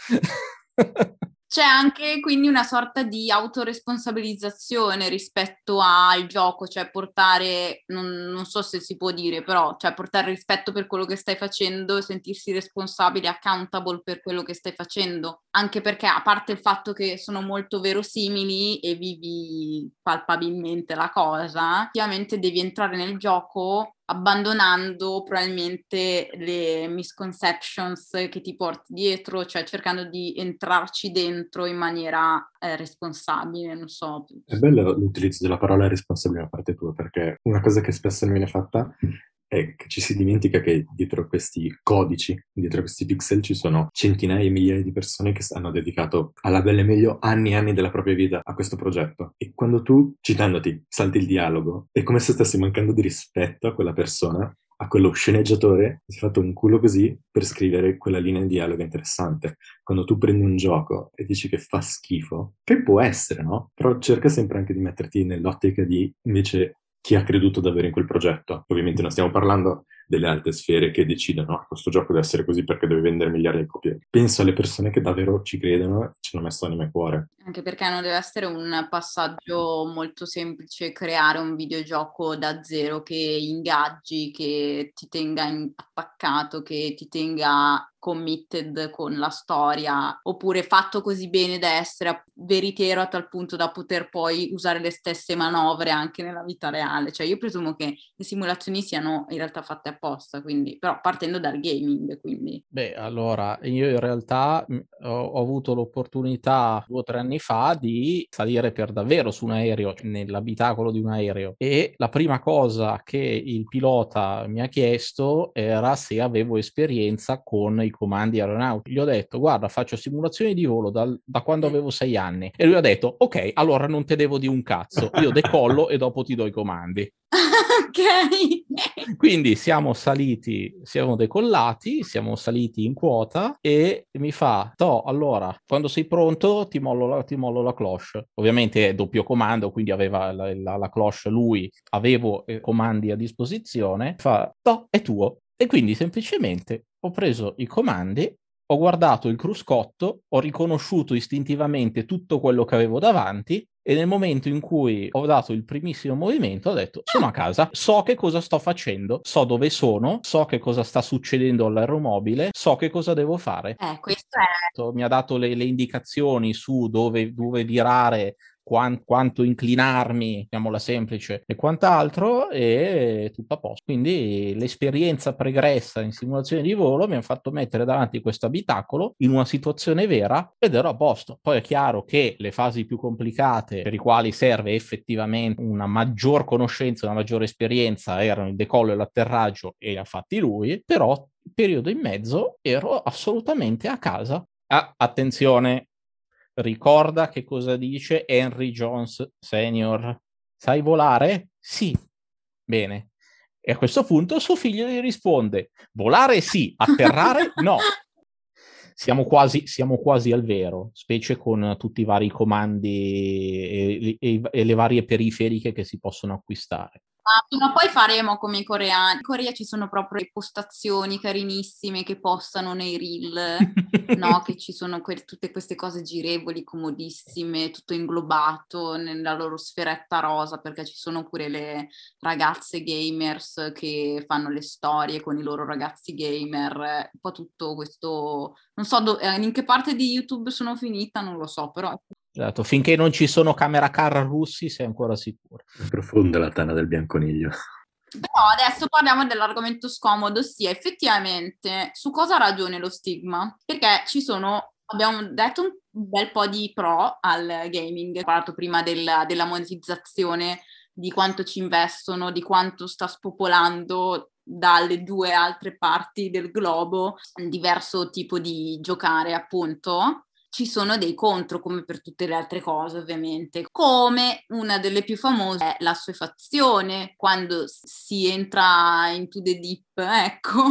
C'è anche quindi una sorta di autoresponsabilizzazione rispetto al gioco, cioè portare, non, non so se si può dire, però cioè portare rispetto per quello che stai facendo, sentirsi responsabile, accountable per quello che stai facendo, anche perché a parte il fatto che sono molto verosimili e vivi palpabilmente la cosa, effettivamente devi entrare nel gioco abbandonando probabilmente le misconceptions che ti porti dietro, cioè cercando di entrarci dentro in maniera eh, responsabile, non so. È bello l'utilizzo della parola responsabile da parte tua, perché una cosa che spesso non viene fatta è che ci si dimentica che dietro questi codici, dietro questi pixel ci sono centinaia e migliaia di persone che hanno dedicato alla bella e meglio anni e anni della propria vita a questo progetto. E quando tu, citandoti, salti il dialogo, è come se stessi mancando di rispetto a quella persona, a quello sceneggiatore che si è fatto un culo così per scrivere quella linea di dialogo interessante. Quando tu prendi un gioco e dici che fa schifo, che può essere, no? Però cerca sempre anche di metterti nell'ottica di, invece, chi ha creduto davvero in quel progetto. Ovviamente non stiamo parlando delle alte sfere che decidono no, questo gioco deve essere così perché deve vendere miliardi di copie. Penso alle persone che davvero ci credono e ci hanno messo anima e cuore. Anche perché non deve essere un passaggio molto semplice creare un videogioco da zero che ingaggi, che ti tenga attaccato, che ti tenga committed con la storia, oppure fatto così bene da essere veritiero a tal punto da poter poi usare le stesse manovre anche nella vita reale. Cioè io presumo che le simulazioni siano in realtà fatte apposta, quindi, però partendo dal gaming, quindi. Beh, allora, io in realtà ho, ho avuto l'opportunità due o tre anni fa di salire per davvero su un aereo, nell'abitacolo di un aereo, e la prima cosa che il pilota mi ha chiesto era se avevo esperienza con i comandi aeronautici. Gli ho detto, guarda, faccio simulazioni di volo dal, da quando avevo sei anni. E lui ha detto, ok, allora non te devo di un cazzo, io decollo e dopo ti do i comandi. Ok. Quindi siamo saliti, siamo decollati, siamo saliti in quota e mi fa, to, allora, quando sei pronto ti mollo la, ti mollo la cloche. Ovviamente è doppio comando, quindi aveva la, la, la cloche lui, avevo eh, comandi a disposizione. Fa, to, è tuo. E quindi semplicemente ho preso i comandi, ho guardato il cruscotto, ho riconosciuto istintivamente tutto quello che avevo davanti e nel momento in cui ho dato il primissimo movimento ho detto sono a casa, so che cosa sto facendo, so dove sono, so che cosa sta succedendo all'aeromobile, so che cosa devo fare. Eh, questo è... Mi ha dato le, le indicazioni su dove, dove virare, Quanto, quanto inclinarmi, chiamola semplice, e quant'altro, e tutto a posto. Quindi l'esperienza pregressa in simulazione di volo mi ha fatto mettere davanti questo abitacolo in una situazione vera ed ero a posto. Poi è chiaro che le fasi più complicate, per i quali serve effettivamente una maggior conoscenza, una maggiore esperienza, erano il decollo e l'atterraggio, e li ha fatti lui, però il periodo in mezzo ero assolutamente a casa. Ah, attenzione! Ricorda che cosa dice Henry Jones Senior. Sai volare? Sì. Bene. E a questo punto suo figlio gli risponde: volare sì, atterrare no. Siamo quasi, siamo quasi al vero, specie con tutti i vari comandi e, e, e le varie periferiche che si possono acquistare. Ma prima o poi faremo come i coreani. In Corea ci sono proprio le postazioni carinissime che postano nei reel, no? Che ci sono que- tutte queste cose girevoli, comodissime, tutto inglobato nella loro sferetta rosa, perché ci sono pure le ragazze gamers che fanno le storie con i loro ragazzi gamer, un po' tutto questo... Non so do- in che parte di YouTube sono finita, non lo so, però... Esatto, finché non ci sono camera car russi sei ancora sicuro. È profonda la tana del bianconiglio. Però adesso parliamo dell'argomento scomodo, ossia effettivamente su cosa ha ragione lo stigma? Perché ci sono, abbiamo detto un bel po' di pro al gaming, ho parlato prima della, della monetizzazione, di quanto ci investono, di quanto sta spopolando dalle due altre parti del globo, un diverso tipo di giocare appunto. Ci sono dei contro, come per tutte le altre cose ovviamente, come una delle più famose è l'assuefazione, quando si entra into the deep, ecco,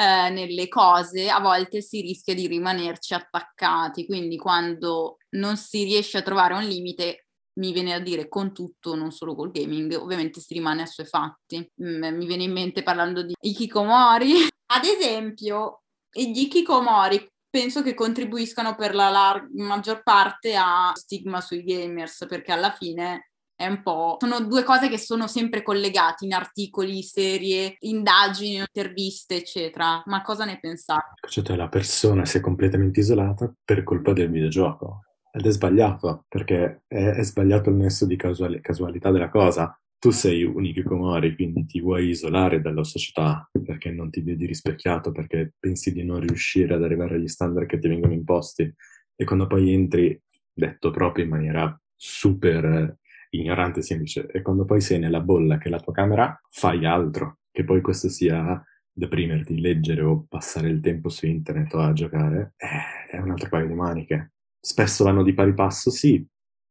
eh, nelle cose, a volte si rischia di rimanerci attaccati, quindi quando non si riesce a trovare un limite, mi viene a dire con tutto, non solo col gaming, ovviamente si rimane assuefatti. Mm, mi viene in mente parlando di hikikomori, ad esempio, gli hikikomori, penso che contribuiscano per la lar- maggior parte a stigma sui gamers, perché alla fine è un po'... Sono due cose che sono sempre collegate in articoli, serie, indagini, interviste, eccetera. Ma cosa ne pensate? Cioè, la persona si è completamente isolata per colpa del videogioco. Ed è sbagliato, perché è, è sbagliato il nesso di casual- casualità della cosa. Tu sei un hikikomori, quindi ti vuoi isolare dalla società perché non ti vedi rispecchiato, perché pensi di non riuscire ad arrivare agli standard che ti vengono imposti, e quando poi entri, detto proprio in maniera super ignorante e semplice, e quando poi sei nella bolla che è la tua camera, fai altro. che poi questo sia deprimerti, leggere o passare il tempo su internet o a giocare, eh, è un altro paio di maniche. Spesso vanno di pari passo, sì,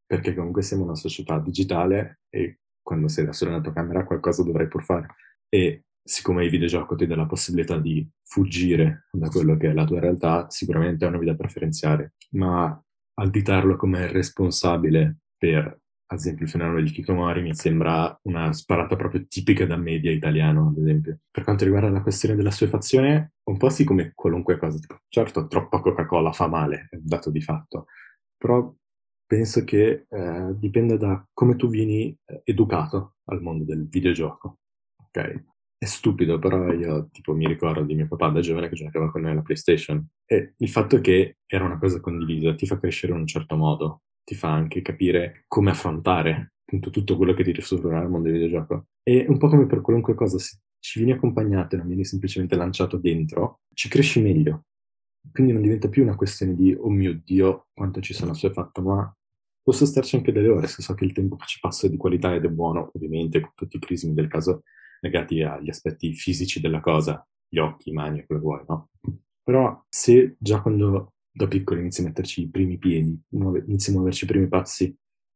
perché comunque siamo una società digitale e quando sei da solo nella tua camera qualcosa dovrai pur fare. E siccome il videogioco ti dà la possibilità di fuggire da quello che è la tua realtà, sicuramente è una via preferenziale, ma additarlo come responsabile per, ad esempio, il fenomeno degli chicomori mi sembra una sparata proprio tipica da media italiano, ad esempio. Per quanto riguarda la questione della assuefazione, un po' sì come qualunque cosa, tipo, certo, troppa Coca-Cola fa male, è un dato di fatto, però penso che eh, dipenda da come tu vieni educato al mondo del videogioco, ok? È stupido, però io tipo mi ricordo di mio papà da giovane che giocava con noi alla PlayStation, e il fatto che era una cosa condivisa ti fa crescere in un certo modo, ti fa anche capire come affrontare appunto tutto quello che ti risolverà il mondo del videogioco. E un po' come per qualunque cosa, se ci vieni accompagnato e non vieni semplicemente lanciato dentro, ci cresci meglio. Quindi non diventa più una questione di oh mio Dio quanto ci sono assuefatto, ma posso starci anche delle ore se so che il tempo che ci passa è di qualità ed è buono, ovviamente con tutti i crismi del caso legati agli aspetti fisici della cosa, gli occhi, mani, quello che vuoi, no? Però se già quando da piccolo inizi a metterci i primi piedi, inizi a muoverci i primi passi,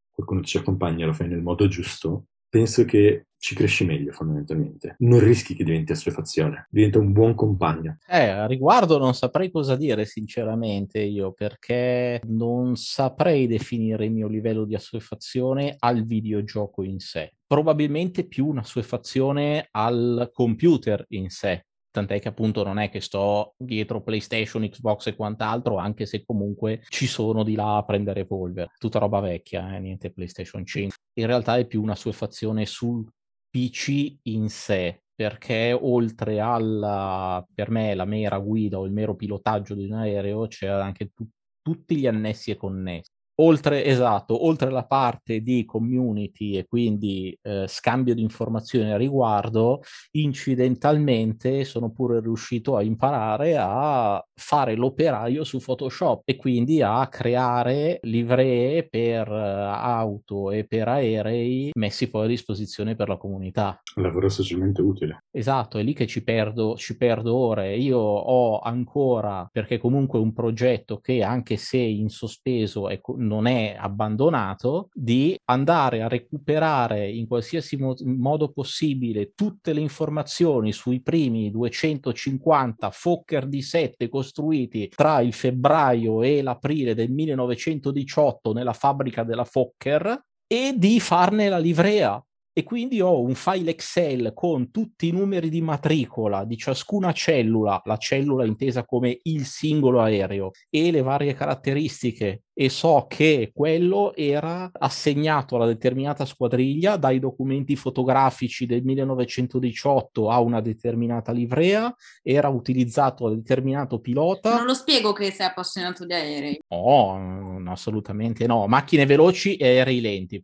qualcuno ci accompagna e lo fai nel modo giusto, penso che ci cresci meglio fondamentalmente. Non rischi che diventi assuefazione, diventa un buon compagno. Eh, a riguardo non saprei cosa dire sinceramente io, perché non saprei definire il mio livello di assuefazione al videogioco in sé. Probabilmente più una assuefazione al computer in sé. Tant'è che appunto non è che sto dietro PlayStation, Xbox e quant'altro, anche se comunque ci sono di là a prendere polvere. Tutta roba vecchia, eh? Niente PlayStation cinque. In realtà è più una assuefazione sul P C in sé, perché oltre alla, per me, la mera guida o il mero pilotaggio di un aereo, c'è anche t- tutti gli annessi e connessi. Oltre, esatto, oltre la parte di community e quindi eh, scambio di informazioni a riguardo, incidentalmente sono pure riuscito a imparare a fare l'operaio su Photoshop e quindi a creare livree per auto e per aerei messi poi a disposizione per la comunità. Un lavoro socialmente utile. Esatto, è lì che ci perdo, ci perdo ore. Io ho ancora, perché comunque è un progetto che anche se in sospeso è co- non è abbandonato, di andare a recuperare in qualsiasi mo- modo possibile tutte le informazioni sui primi duecentocinquanta Fokker D sette costruiti tra il febbraio e l'aprile del millenovecentodiciotto nella fabbrica della Fokker e di farne la livrea. E quindi ho un file Excel con tutti i numeri di matricola di ciascuna cellula, la cellula intesa come il singolo aereo, e le varie caratteristiche, e so che quello era assegnato alla determinata squadriglia dai documenti fotografici del millenovecentodiciotto a una determinata livrea, era utilizzato da determinato pilota. Non lo spiego che sei appassionato di aerei. No, no, assolutamente no. Macchine veloci e aerei lenti.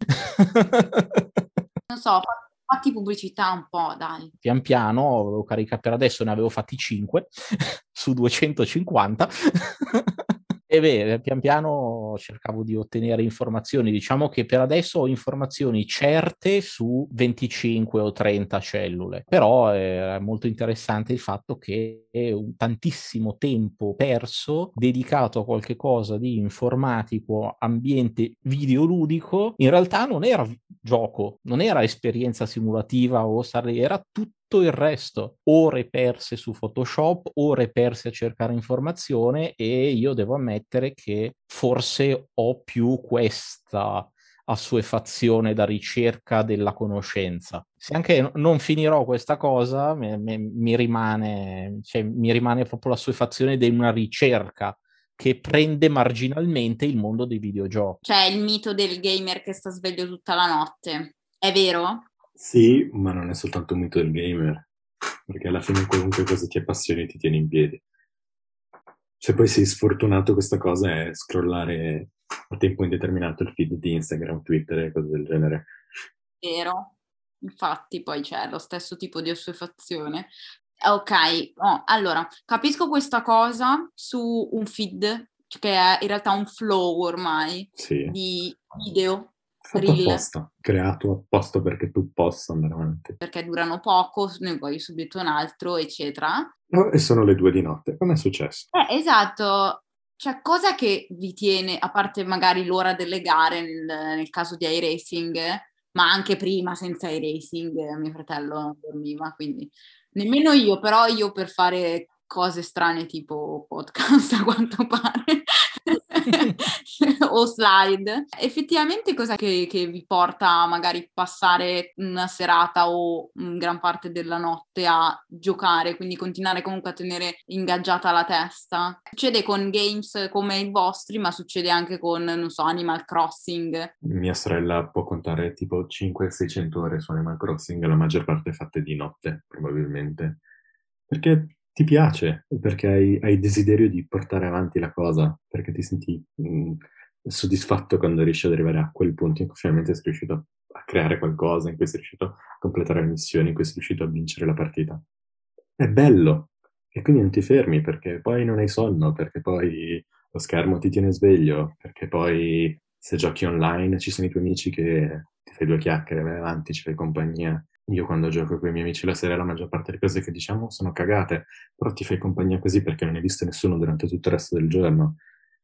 Non so, fatti pubblicità un po', dai. Pian piano, avevo caricato, per adesso ne avevo fatti cinque su duecentocinquanta. E beh, pian piano cercavo di ottenere informazioni. Diciamo che per adesso ho informazioni certe su venticinque o trenta cellule. Però è molto interessante il fatto che è un tantissimo tempo perso dedicato a qualche cosa di informatico, ambiente videoludico. In realtà non era gioco, non era esperienza simulativa o stare, era tutto il resto, ore perse su Photoshop, ore perse a cercare informazione, e io devo ammettere che forse ho più questa assuefazione da ricerca della conoscenza. Se anche non finirò questa cosa, mi, mi, mi rimane, cioè, mi rimane proprio l'assuefazione di una ricerca che prende marginalmente il mondo dei videogiochi. Cioè il mito del gamer che sta sveglio tutta la notte, è vero? Sì, ma non è soltanto un mito del gamer, perché alla fine qualunque cosa ti appassioni ti tiene in piedi. Se poi sei sfortunato, questa cosa è scrollare a tempo indeterminato il feed di Instagram, Twitter e cose del genere. Vero, infatti poi c'è lo stesso tipo di assuefazione. Ok, oh, allora, capisco questa cosa su un feed, che è in realtà un flow ormai, sì, di video. fatto reel. Apposta, creato apposta perché tu possa andare avanti. Perché durano poco, ne voglio subito un altro, eccetera. No, e sono le due di notte, come è successo? Eh, esatto. Cioè, cosa che vi tiene, a parte magari l'ora delle gare nel, nel caso di iRacing, ma anche prima senza iRacing, mio fratello non dormiva, quindi... Nemmeno io, però io per fare cose strane tipo podcast a quanto pare, o slide. Effettivamente cosa che, che vi porta a magari passare una serata o gran parte della notte a giocare, quindi continuare comunque a tenere ingaggiata la testa? Succede con games come i vostri, ma succede anche con, non so, Animal Crossing. Mia sorella può contare tipo cinque seicento ore su Animal Crossing, la maggior parte fatte di notte probabilmente, perché... ti piace, perché hai, hai desiderio di portare avanti la cosa, perché ti senti mh, soddisfatto quando riesci ad arrivare a quel punto in cui finalmente sei riuscito a creare qualcosa, in cui sei riuscito a completare la missione, in cui sei riuscito a vincere la partita. È bello! E quindi non ti fermi, perché poi non hai sonno, perché poi lo schermo ti tiene sveglio, perché poi se giochi online ci sono i tuoi amici che ti fai due chiacchiere, vai avanti, ci fai compagnia. Io quando gioco con i miei amici la sera la maggior parte delle cose che diciamo sono cagate, però ti fai compagnia così perché non hai visto nessuno durante tutto il resto del giorno.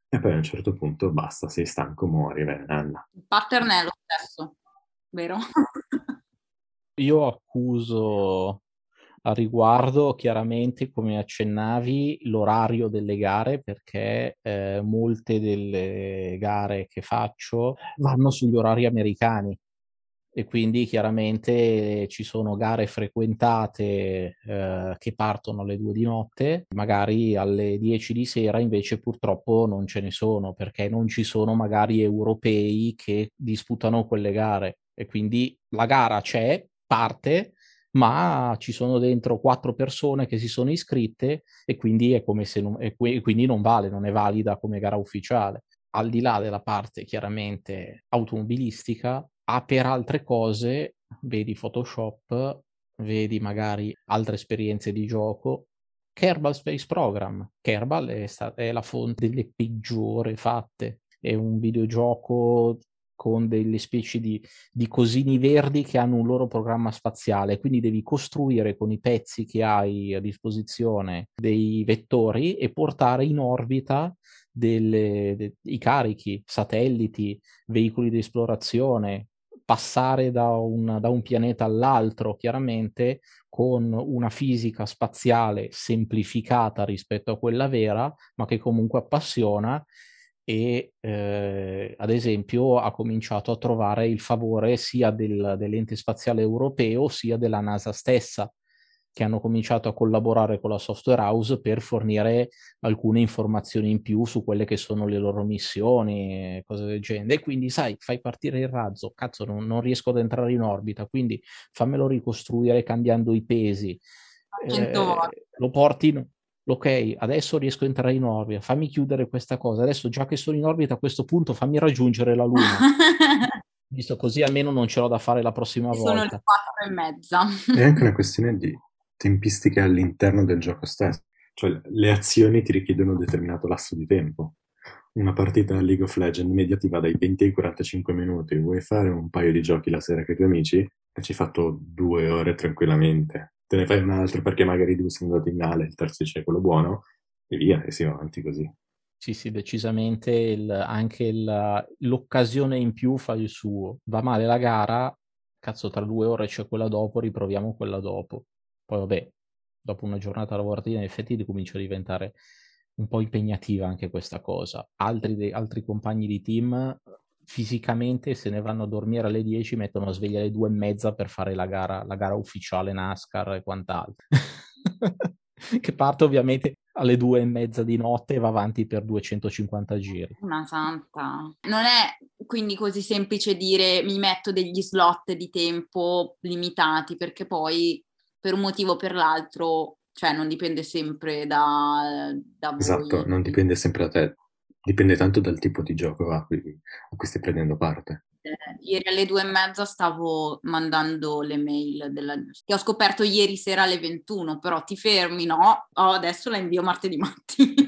E poi a un certo punto basta, sei stanco, muori, vai, Anna. Il pattern è lo stesso, vero? Io accuso a riguardo chiaramente, come accennavi, l'orario delle gare, perché eh, molte delle gare che faccio vanno sugli orari americani. E quindi chiaramente ci sono gare frequentate eh, che partono alle due di notte, magari alle dieci di sera invece purtroppo non ce ne sono, perché non ci sono magari europei che disputano quelle gare. E quindi la gara c'è, parte, ma ci sono dentro quattro persone che si sono iscritte e quindi è come se non, e quindi non vale, non è valida come gara ufficiale. Al di là della parte chiaramente automobilistica, ah, per altre cose, vedi Photoshop, vedi magari altre esperienze di gioco, Kerbal Space Program. Kerbal è, sta- è la fonte delle peggiori fatte, è un videogioco con delle specie di, di cosini verdi che hanno un loro programma spaziale, quindi devi costruire con i pezzi che hai a disposizione dei vettori e portare in orbita delle, de- i carichi, satelliti, veicoli di esplorazione, passare da un, da un pianeta all'altro, chiaramente con una fisica spaziale semplificata rispetto a quella vera, ma che comunque appassiona e eh, ad esempio ha cominciato a trovare il favore sia del, dell'ente spaziale europeo sia della NASA stessa, che hanno cominciato a collaborare con la software house per fornire alcune informazioni in più su quelle che sono le loro missioni, cose del genere. E quindi, sai, fai partire il razzo, cazzo, non, non riesco ad entrare in orbita, quindi fammelo ricostruire cambiando i pesi. Eh, lo porti... In... Ok, adesso riesco a entrare in orbita, fammi chiudere questa cosa, adesso già che sono in orbita a questo punto fammi raggiungere la Luna. Visto così almeno non ce l'ho da fare la prossima sono volta. Sono le quattro e mezza. È anche una questione di tempistiche all'interno del gioco stesso, cioè le azioni ti richiedono un determinato lasso di tempo. Una partita a League of Legends media ti va dai venti ai quarantacinque minuti, vuoi fare un paio di giochi la sera con i tuoi amici e ci hai fatto due ore tranquillamente. Te ne fai un altro perché magari due sono andati in finale, il terzo c'è quello buono e via, e si va avanti così. Sì, sì, decisamente il, anche il, l'occasione in più fa il suo. Va male la gara, cazzo, tra due ore c'è quella dopo, riproviamo quella dopo. Poi vabbè, dopo una giornata lavorativa in effetti comincia a diventare un po' impegnativa anche questa cosa. Altri, de, altri compagni di team fisicamente se ne vanno a dormire alle dieci, mettono a sveglia alle due e mezza per fare la gara, la gara ufficiale NASCAR e quant'altro, che parte ovviamente alle due e mezza di notte e va avanti per duecentocinquanta giri. Una santa. Non è quindi così semplice dire mi metto degli slot di tempo limitati, perché poi per un motivo o per l'altro, cioè non dipende sempre da, da voi. Esatto, non dipende sempre da te. Dipende tanto dal tipo di gioco a cui, a cui stai prendendo parte. Eh, ieri alle due e mezza stavo mandando le mail della... che ho scoperto ieri sera alle ventuno, però ti fermi, no? Oh, adesso la invio martedì mattina.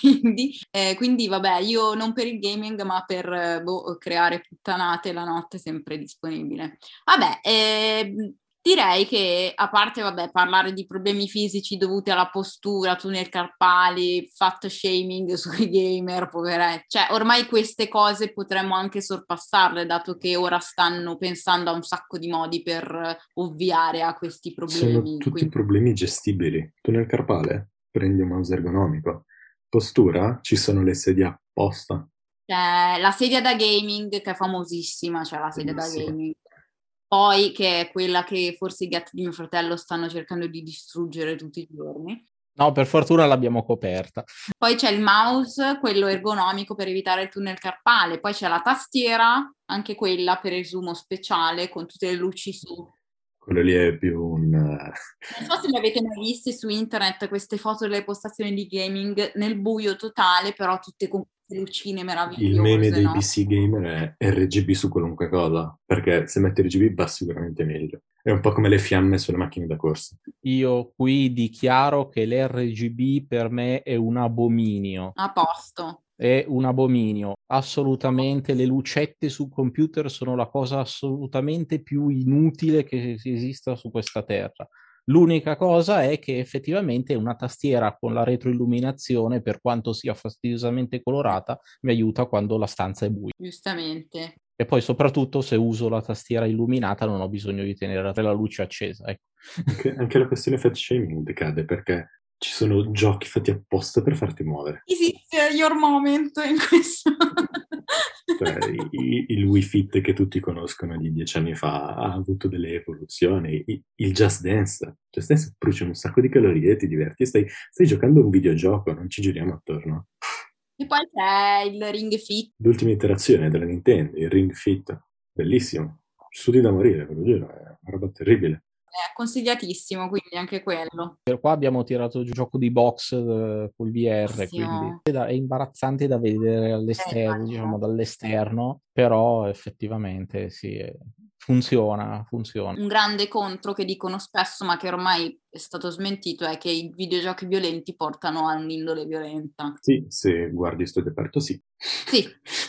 Quindi... Indy, eh, quindi vabbè, io non per il gaming ma per boh, creare puttanate la notte sempre disponibile. Vabbè, eh, direi che a parte vabbè, parlare di problemi fisici dovuti alla postura, tunnel carpali, fat shaming sui gamer, poveretti, cioè ormai queste cose potremmo anche sorpassarle dato che ora stanno pensando a un sacco di modi per ovviare a questi problemi. Sono tutti quindi problemi gestibili. Tunnel carpale? Prendi un mouse ergonomico. Postura? Ci sono le sedie apposta. Cioè, la sedia da gaming che è famosissima, cioè la sedia Benissimo. da gaming. Poi che è quella che forse i gatti di mio fratello stanno cercando di distruggere tutti i giorni. No, per fortuna l'abbiamo coperta. Poi c'è il mouse, quello ergonomico per evitare il tunnel carpale. Poi c'è la tastiera, anche quella presumo speciale con tutte le luci su. Quello lì è più un... Non so se le avete mai viste su internet, queste foto delle postazioni di gaming nel buio totale, però tutte con queste lucine meravigliose. Il meme dei no? P C gamer è R G B su qualunque cosa, perché se metti R G B va sicuramente meglio. È un po' come le fiamme sulle macchine da corsa. Io qui dichiaro che l'R G B per me è un abominio. A posto. È un abominio, assolutamente. Le lucette sul computer sono la cosa assolutamente più inutile che esista su questa terra. L'unica cosa è che effettivamente una tastiera con la retroilluminazione, per quanto sia fastidiosamente colorata, mi aiuta quando la stanza è buia. Giustamente. E poi soprattutto se uso la tastiera illuminata non ho bisogno di tenere la luce accesa. Ecco. Anche, anche la questione fat shaming decade, perché ci sono giochi fatti apposta per farti muovere. Esiste your moment in questo. Il Wii Fit che tutti conoscono di dieci anni fa ha avuto delle evoluzioni. Il Just Dance. Just Dance brucia un sacco di calorie, ti diverti, stai, stai giocando a un videogioco, non ci giriamo attorno. E poi c'è il Ring Fit. L'ultima iterazione della Nintendo, il Ring Fit. Bellissimo. Studi da morire, ve lo giuro, è una roba terribile. È consigliatissimo, quindi anche quello. Per qua abbiamo tirato giù il gioco di box eh, col V R, sì, quindi è, da, è imbarazzante da vedere all'esterno, eh, diciamo dall'esterno, però effettivamente sì, funziona, funziona. Un grande contro che dicono spesso, ma che ormai è stato smentito, è che i videogiochi violenti portano a un'indole violenta. Sì, se guardi Studio Aperto sì. Sì,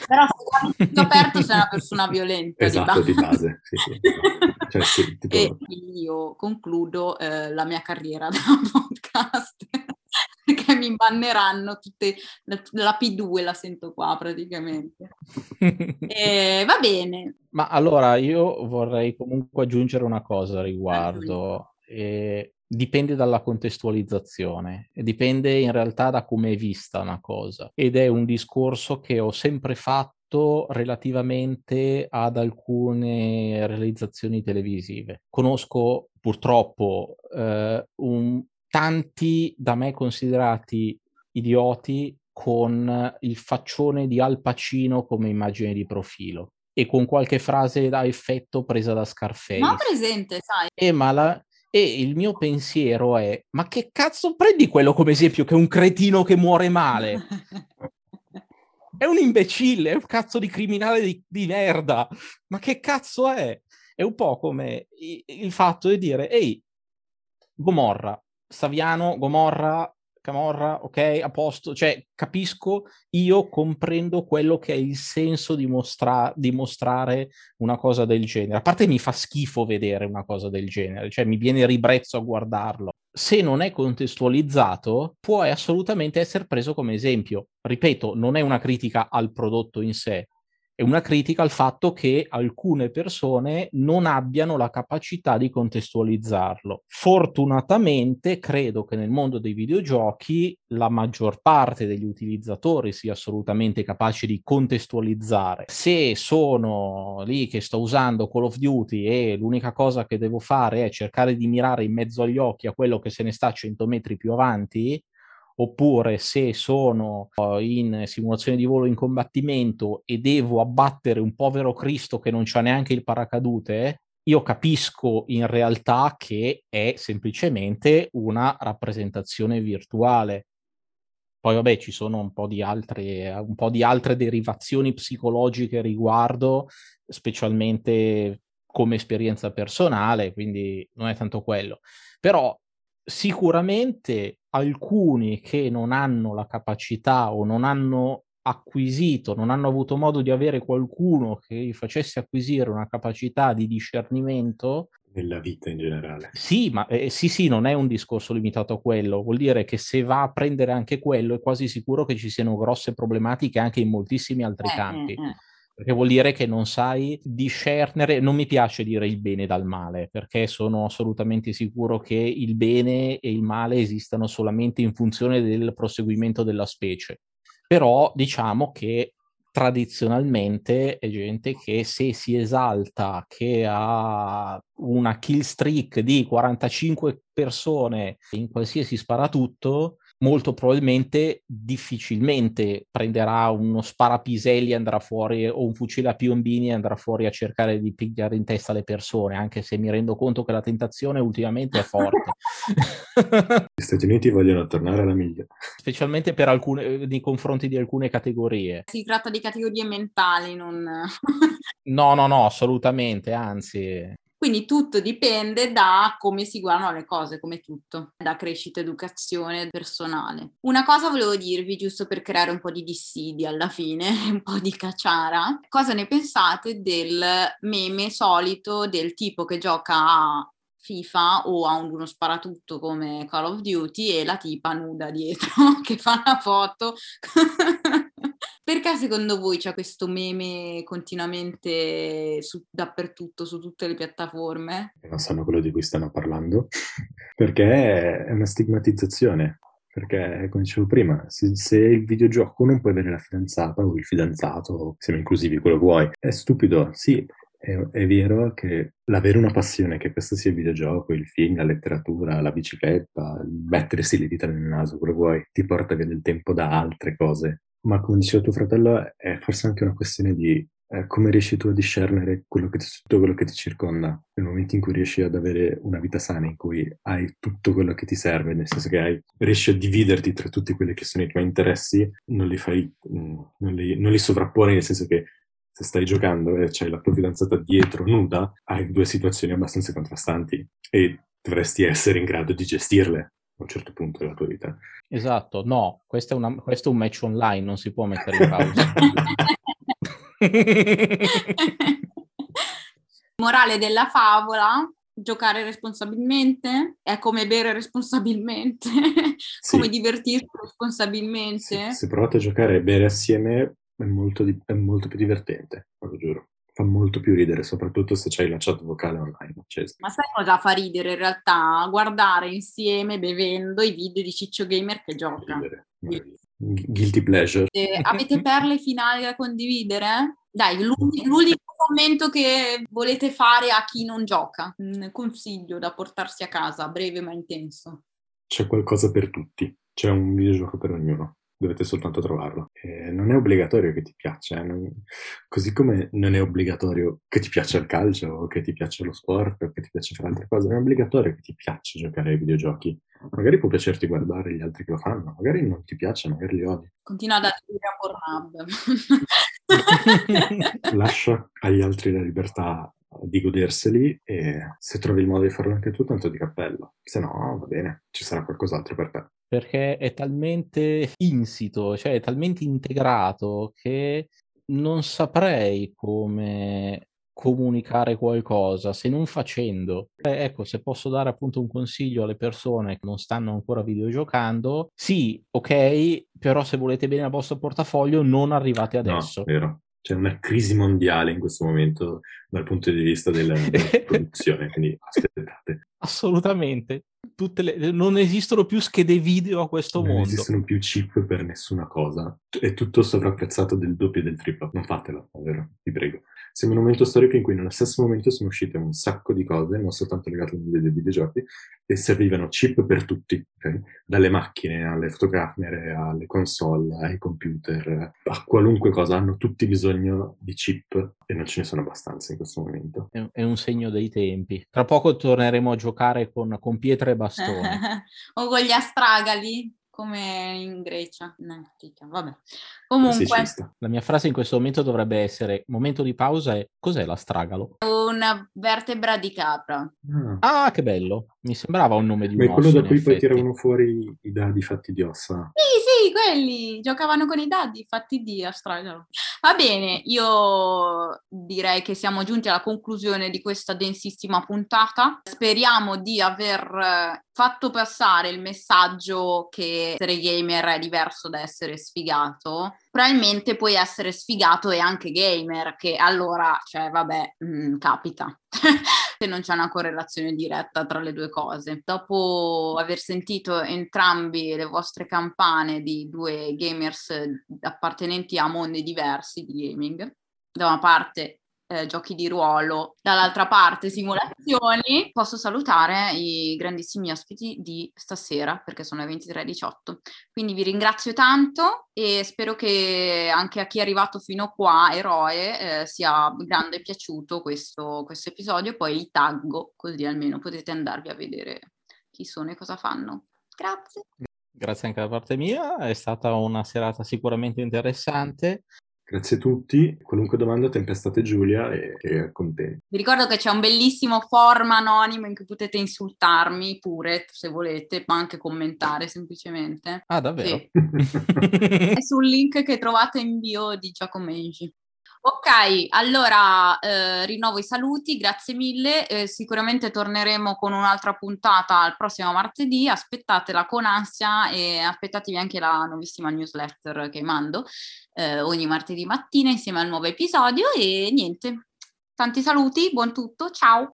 però se guardi Studio Aperto sei una persona violenta. Esatto, di base. Sì, sì. Cioè, sì, tipo... E io concludo eh, la mia carriera da podcast perché mi banneranno tutte, la, la P due la sento qua praticamente. E, va bene. Ma allora io vorrei comunque aggiungere una cosa a riguardo. E dipende dalla contestualizzazione, dipende in realtà da come è vista una cosa, ed è un discorso che ho sempre fatto relativamente ad alcune realizzazioni televisive. Conosco purtroppo eh, un, tanti da me considerati idioti con il faccione di Al Pacino come immagine di profilo e con qualche frase da effetto presa da Scarface. Ma presente, sai. E ma la... E il mio pensiero è, ma che cazzo prendi quello come esempio che è un cretino che muore male? È un imbecille, è un cazzo di criminale di, di merda. Ma che cazzo è? È un po' come il, il fatto di dire, ehi, Gomorra, Saviano, Gomorra, Camorra, ok, a posto. Cioè, capisco, io comprendo quello che è il senso di, mostra- di mostrare una cosa del genere. A parte mi fa schifo vedere una cosa del genere, cioè mi viene ribrezzo a guardarlo. Se non è contestualizzato, può assolutamente essere preso come esempio. Ripeto, non è una critica al prodotto in sé, è una critica al fatto che alcune persone non abbiano la capacità di contestualizzarlo. Fortunatamente, credo che nel mondo dei videogiochi la maggior parte degli utilizzatori sia assolutamente capace di contestualizzare. Se sono lì che sto usando Call of Duty e l'unica cosa che devo fare è cercare di mirare in mezzo agli occhi a quello che se ne sta a cento metri più avanti, oppure se sono in simulazione di volo in combattimento e devo abbattere un povero Cristo che non c'ha neanche il paracadute, io capisco in realtà che è semplicemente una rappresentazione virtuale. Poi vabbè, ci sono un po' di altre, un po' di altre derivazioni psicologiche riguardo, specialmente come esperienza personale, quindi non è tanto quello. Però sicuramente alcuni che non hanno la capacità o non hanno acquisito, non hanno avuto modo di avere qualcuno che gli facesse acquisire una capacità di discernimento nella vita in generale. Sì, ma eh, sì, sì, non è un discorso limitato a quello. Vuol dire che se va a prendere anche quello è quasi sicuro che ci siano grosse problematiche anche in moltissimi altri eh, campi. Eh, eh. Perché vuol dire che non sai discernere, non mi piace dire il bene dal male, perché sono assolutamente sicuro che il bene e il male esistano solamente in funzione del proseguimento della specie. Però diciamo che tradizionalmente è gente che se si esalta che ha una kill streak di quarantacinque persone in qualsiasi sparatutto, molto probabilmente difficilmente prenderà uno sparapiselli e andrà fuori, o un fucile a piombini e andrà fuori a cercare di pigliare in testa le persone, anche se mi rendo conto che la tentazione ultimamente è forte. Gli Stati Uniti vogliono tornare alla meglio. Specialmente per alcune, nei confronti di alcune categorie. Si tratta di categorie mentali, non... no, no, no, assolutamente, anzi... Quindi tutto dipende da come si guardano le cose, come tutto, da crescita, educazione personale. Una cosa volevo dirvi, giusto per creare un po' di dissidi alla fine, un po' di caciara. Cosa ne pensate del meme solito del tipo che gioca a FIFA o a uno sparatutto come Call of Duty e la tipa nuda dietro che fa una foto? Perché secondo voi c'è questo meme continuamente su, dappertutto, su tutte le piattaforme? Non sanno quello di cui stanno parlando, perché è una stigmatizzazione, perché come dicevo prima, se, se il videogioco non puoi avere la fidanzata o il fidanzato, siamo inclusivi, quello che vuoi, è stupido, sì. È, è vero che l'avere una passione, che questo sia il videogioco, il film, la letteratura, la bicicletta, mettersi le dita nel naso, quello che vuoi, ti porta via del tempo da altre cose. Ma come diceva tuo fratello, è forse anche una questione di eh, come riesci tu a discernere quello che ti, tutto quello che ti circonda, nel momento in cui riesci ad avere una vita sana, in cui hai tutto quello che ti serve, nel senso che hai, riesci a dividerti tra tutti quelli che sono i tuoi interessi, non li fai, non li, non li sovrapponi, nel senso che se stai giocando e c'hai la tua fidanzata dietro nuda, hai due situazioni abbastanza contrastanti e dovresti essere in grado di gestirle a un certo punto della tua vita. Esatto, no, questo è, una, questo è un match online, non si può mettere in pausa. Morale della favola: giocare responsabilmente è come bere responsabilmente, come sì. divertirsi responsabilmente. Se, se provate a giocare e bere assieme... È molto, di- è molto più divertente, lo giuro. Fa molto più ridere, soprattutto se c'hai la chat vocale online accesa. Ma sai cosa fa ridere in realtà? Guardare insieme, bevendo, i video di Ciccio Gamer che gioca. Ridere. Guilty pleasure. Eh, avete perle finali da condividere? Dai, l'unico, l'unico commento che volete fare a chi non gioca. Un consiglio da portarsi a casa, breve ma intenso. C'è qualcosa per tutti, c'è un videogioco per ognuno. Dovete soltanto trovarlo. Eh, non è obbligatorio che ti piaccia, eh? non... così come non è obbligatorio che ti piaccia il calcio, o che ti piaccia lo sport, o che ti piaccia fare altre cose. Non è obbligatorio che ti piaccia giocare ai videogiochi. Magari può piacerti guardare gli altri che lo fanno, magari non ti piace, magari li odi. Continua ad aprire a Pornhub. Lascia agli altri la libertà di goderseli, e se trovi il modo di farlo anche tu, tanto di cappello. Se no, va bene, ci sarà qualcos'altro per te. Perché è talmente insito, cioè è talmente integrato, che non saprei come comunicare qualcosa se non facendo. Eh, ecco, se posso dare appunto un consiglio alle persone che non stanno ancora videogiocando, sì, ok, però se volete bene al vostro portafoglio non arrivate adesso. No, vero. C'è una crisi mondiale in questo momento dal punto di vista della, della produzione, quindi aspettate. Assolutamente. Tutte le, non esistono più schede video a questo non mondo. Non esistono più chip per nessuna cosa. È tutto sovrapprezzato del doppio e del triplo. Non fatelo, davvero, vi prego. Siamo in un momento storico in cui nello stesso momento sono uscite un sacco di cose, non soltanto legate al mondo dei videogiochi, e servivano chip per tutti, okay? Dalle macchine alle fotocamere, alle console, ai computer, a qualunque cosa. Hanno tutti bisogno di chip e non ce ne sono abbastanza in questo momento. È, è un segno dei tempi. Tra poco torneremo a giocare con, con pietre e bastoni. O con gli astragali. come in Grecia, in antica, vabbè. Comunque, la mia frase in questo momento dovrebbe essere, momento di pausa, è cos'è l'astragalo? Una vertebra di capra. Mm. Ah, che bello, mi sembrava un nome di un osso. Ma è quello da cui poi tiravano fuori i dadi fatti di ossa. Sì, sì, quelli, giocavano con i dadi fatti di astragalo. Va bene, io direi che siamo giunti alla conclusione di questa densissima puntata. Speriamo di aver fatto passare il messaggio che essere gamer è diverso da essere sfigato. Probabilmente puoi essere sfigato e anche gamer, che allora, cioè vabbè, mh, capita. Se non c'è una correlazione diretta tra le due cose. Dopo aver sentito entrambi le vostre campane di due gamers appartenenti a mondi diversi di gaming, da una parte Eh, giochi di ruolo, dall'altra parte simulazioni, posso salutare i grandissimi ospiti di stasera perché sono le ventitré e diciotto, quindi vi ringrazio tanto e spero che anche a chi è arrivato fino qua, eroe, eh, sia grande piaciuto questo, questo episodio. Poi li taggo così almeno potete andarvi a vedere chi sono e cosa fanno. Grazie. Grazie anche da parte mia, è stata una serata sicuramente interessante. Grazie a tutti, qualunque domanda tempestate Giulia e, e contenti. Vi ricordo che c'è un bellissimo forum anonimo in cui potete insultarmi pure se volete, ma anche commentare semplicemente. Ah, davvero? Sì. È sul link che trovate in bio di Giacometti. Ok, allora eh, rinnovo i saluti, grazie mille, eh, sicuramente torneremo con un'altra puntata il prossimo martedì, aspettatela con ansia e aspettatevi anche la nuovissima newsletter che mando eh, ogni martedì mattina insieme al nuovo episodio e niente, tanti saluti, buon tutto, ciao!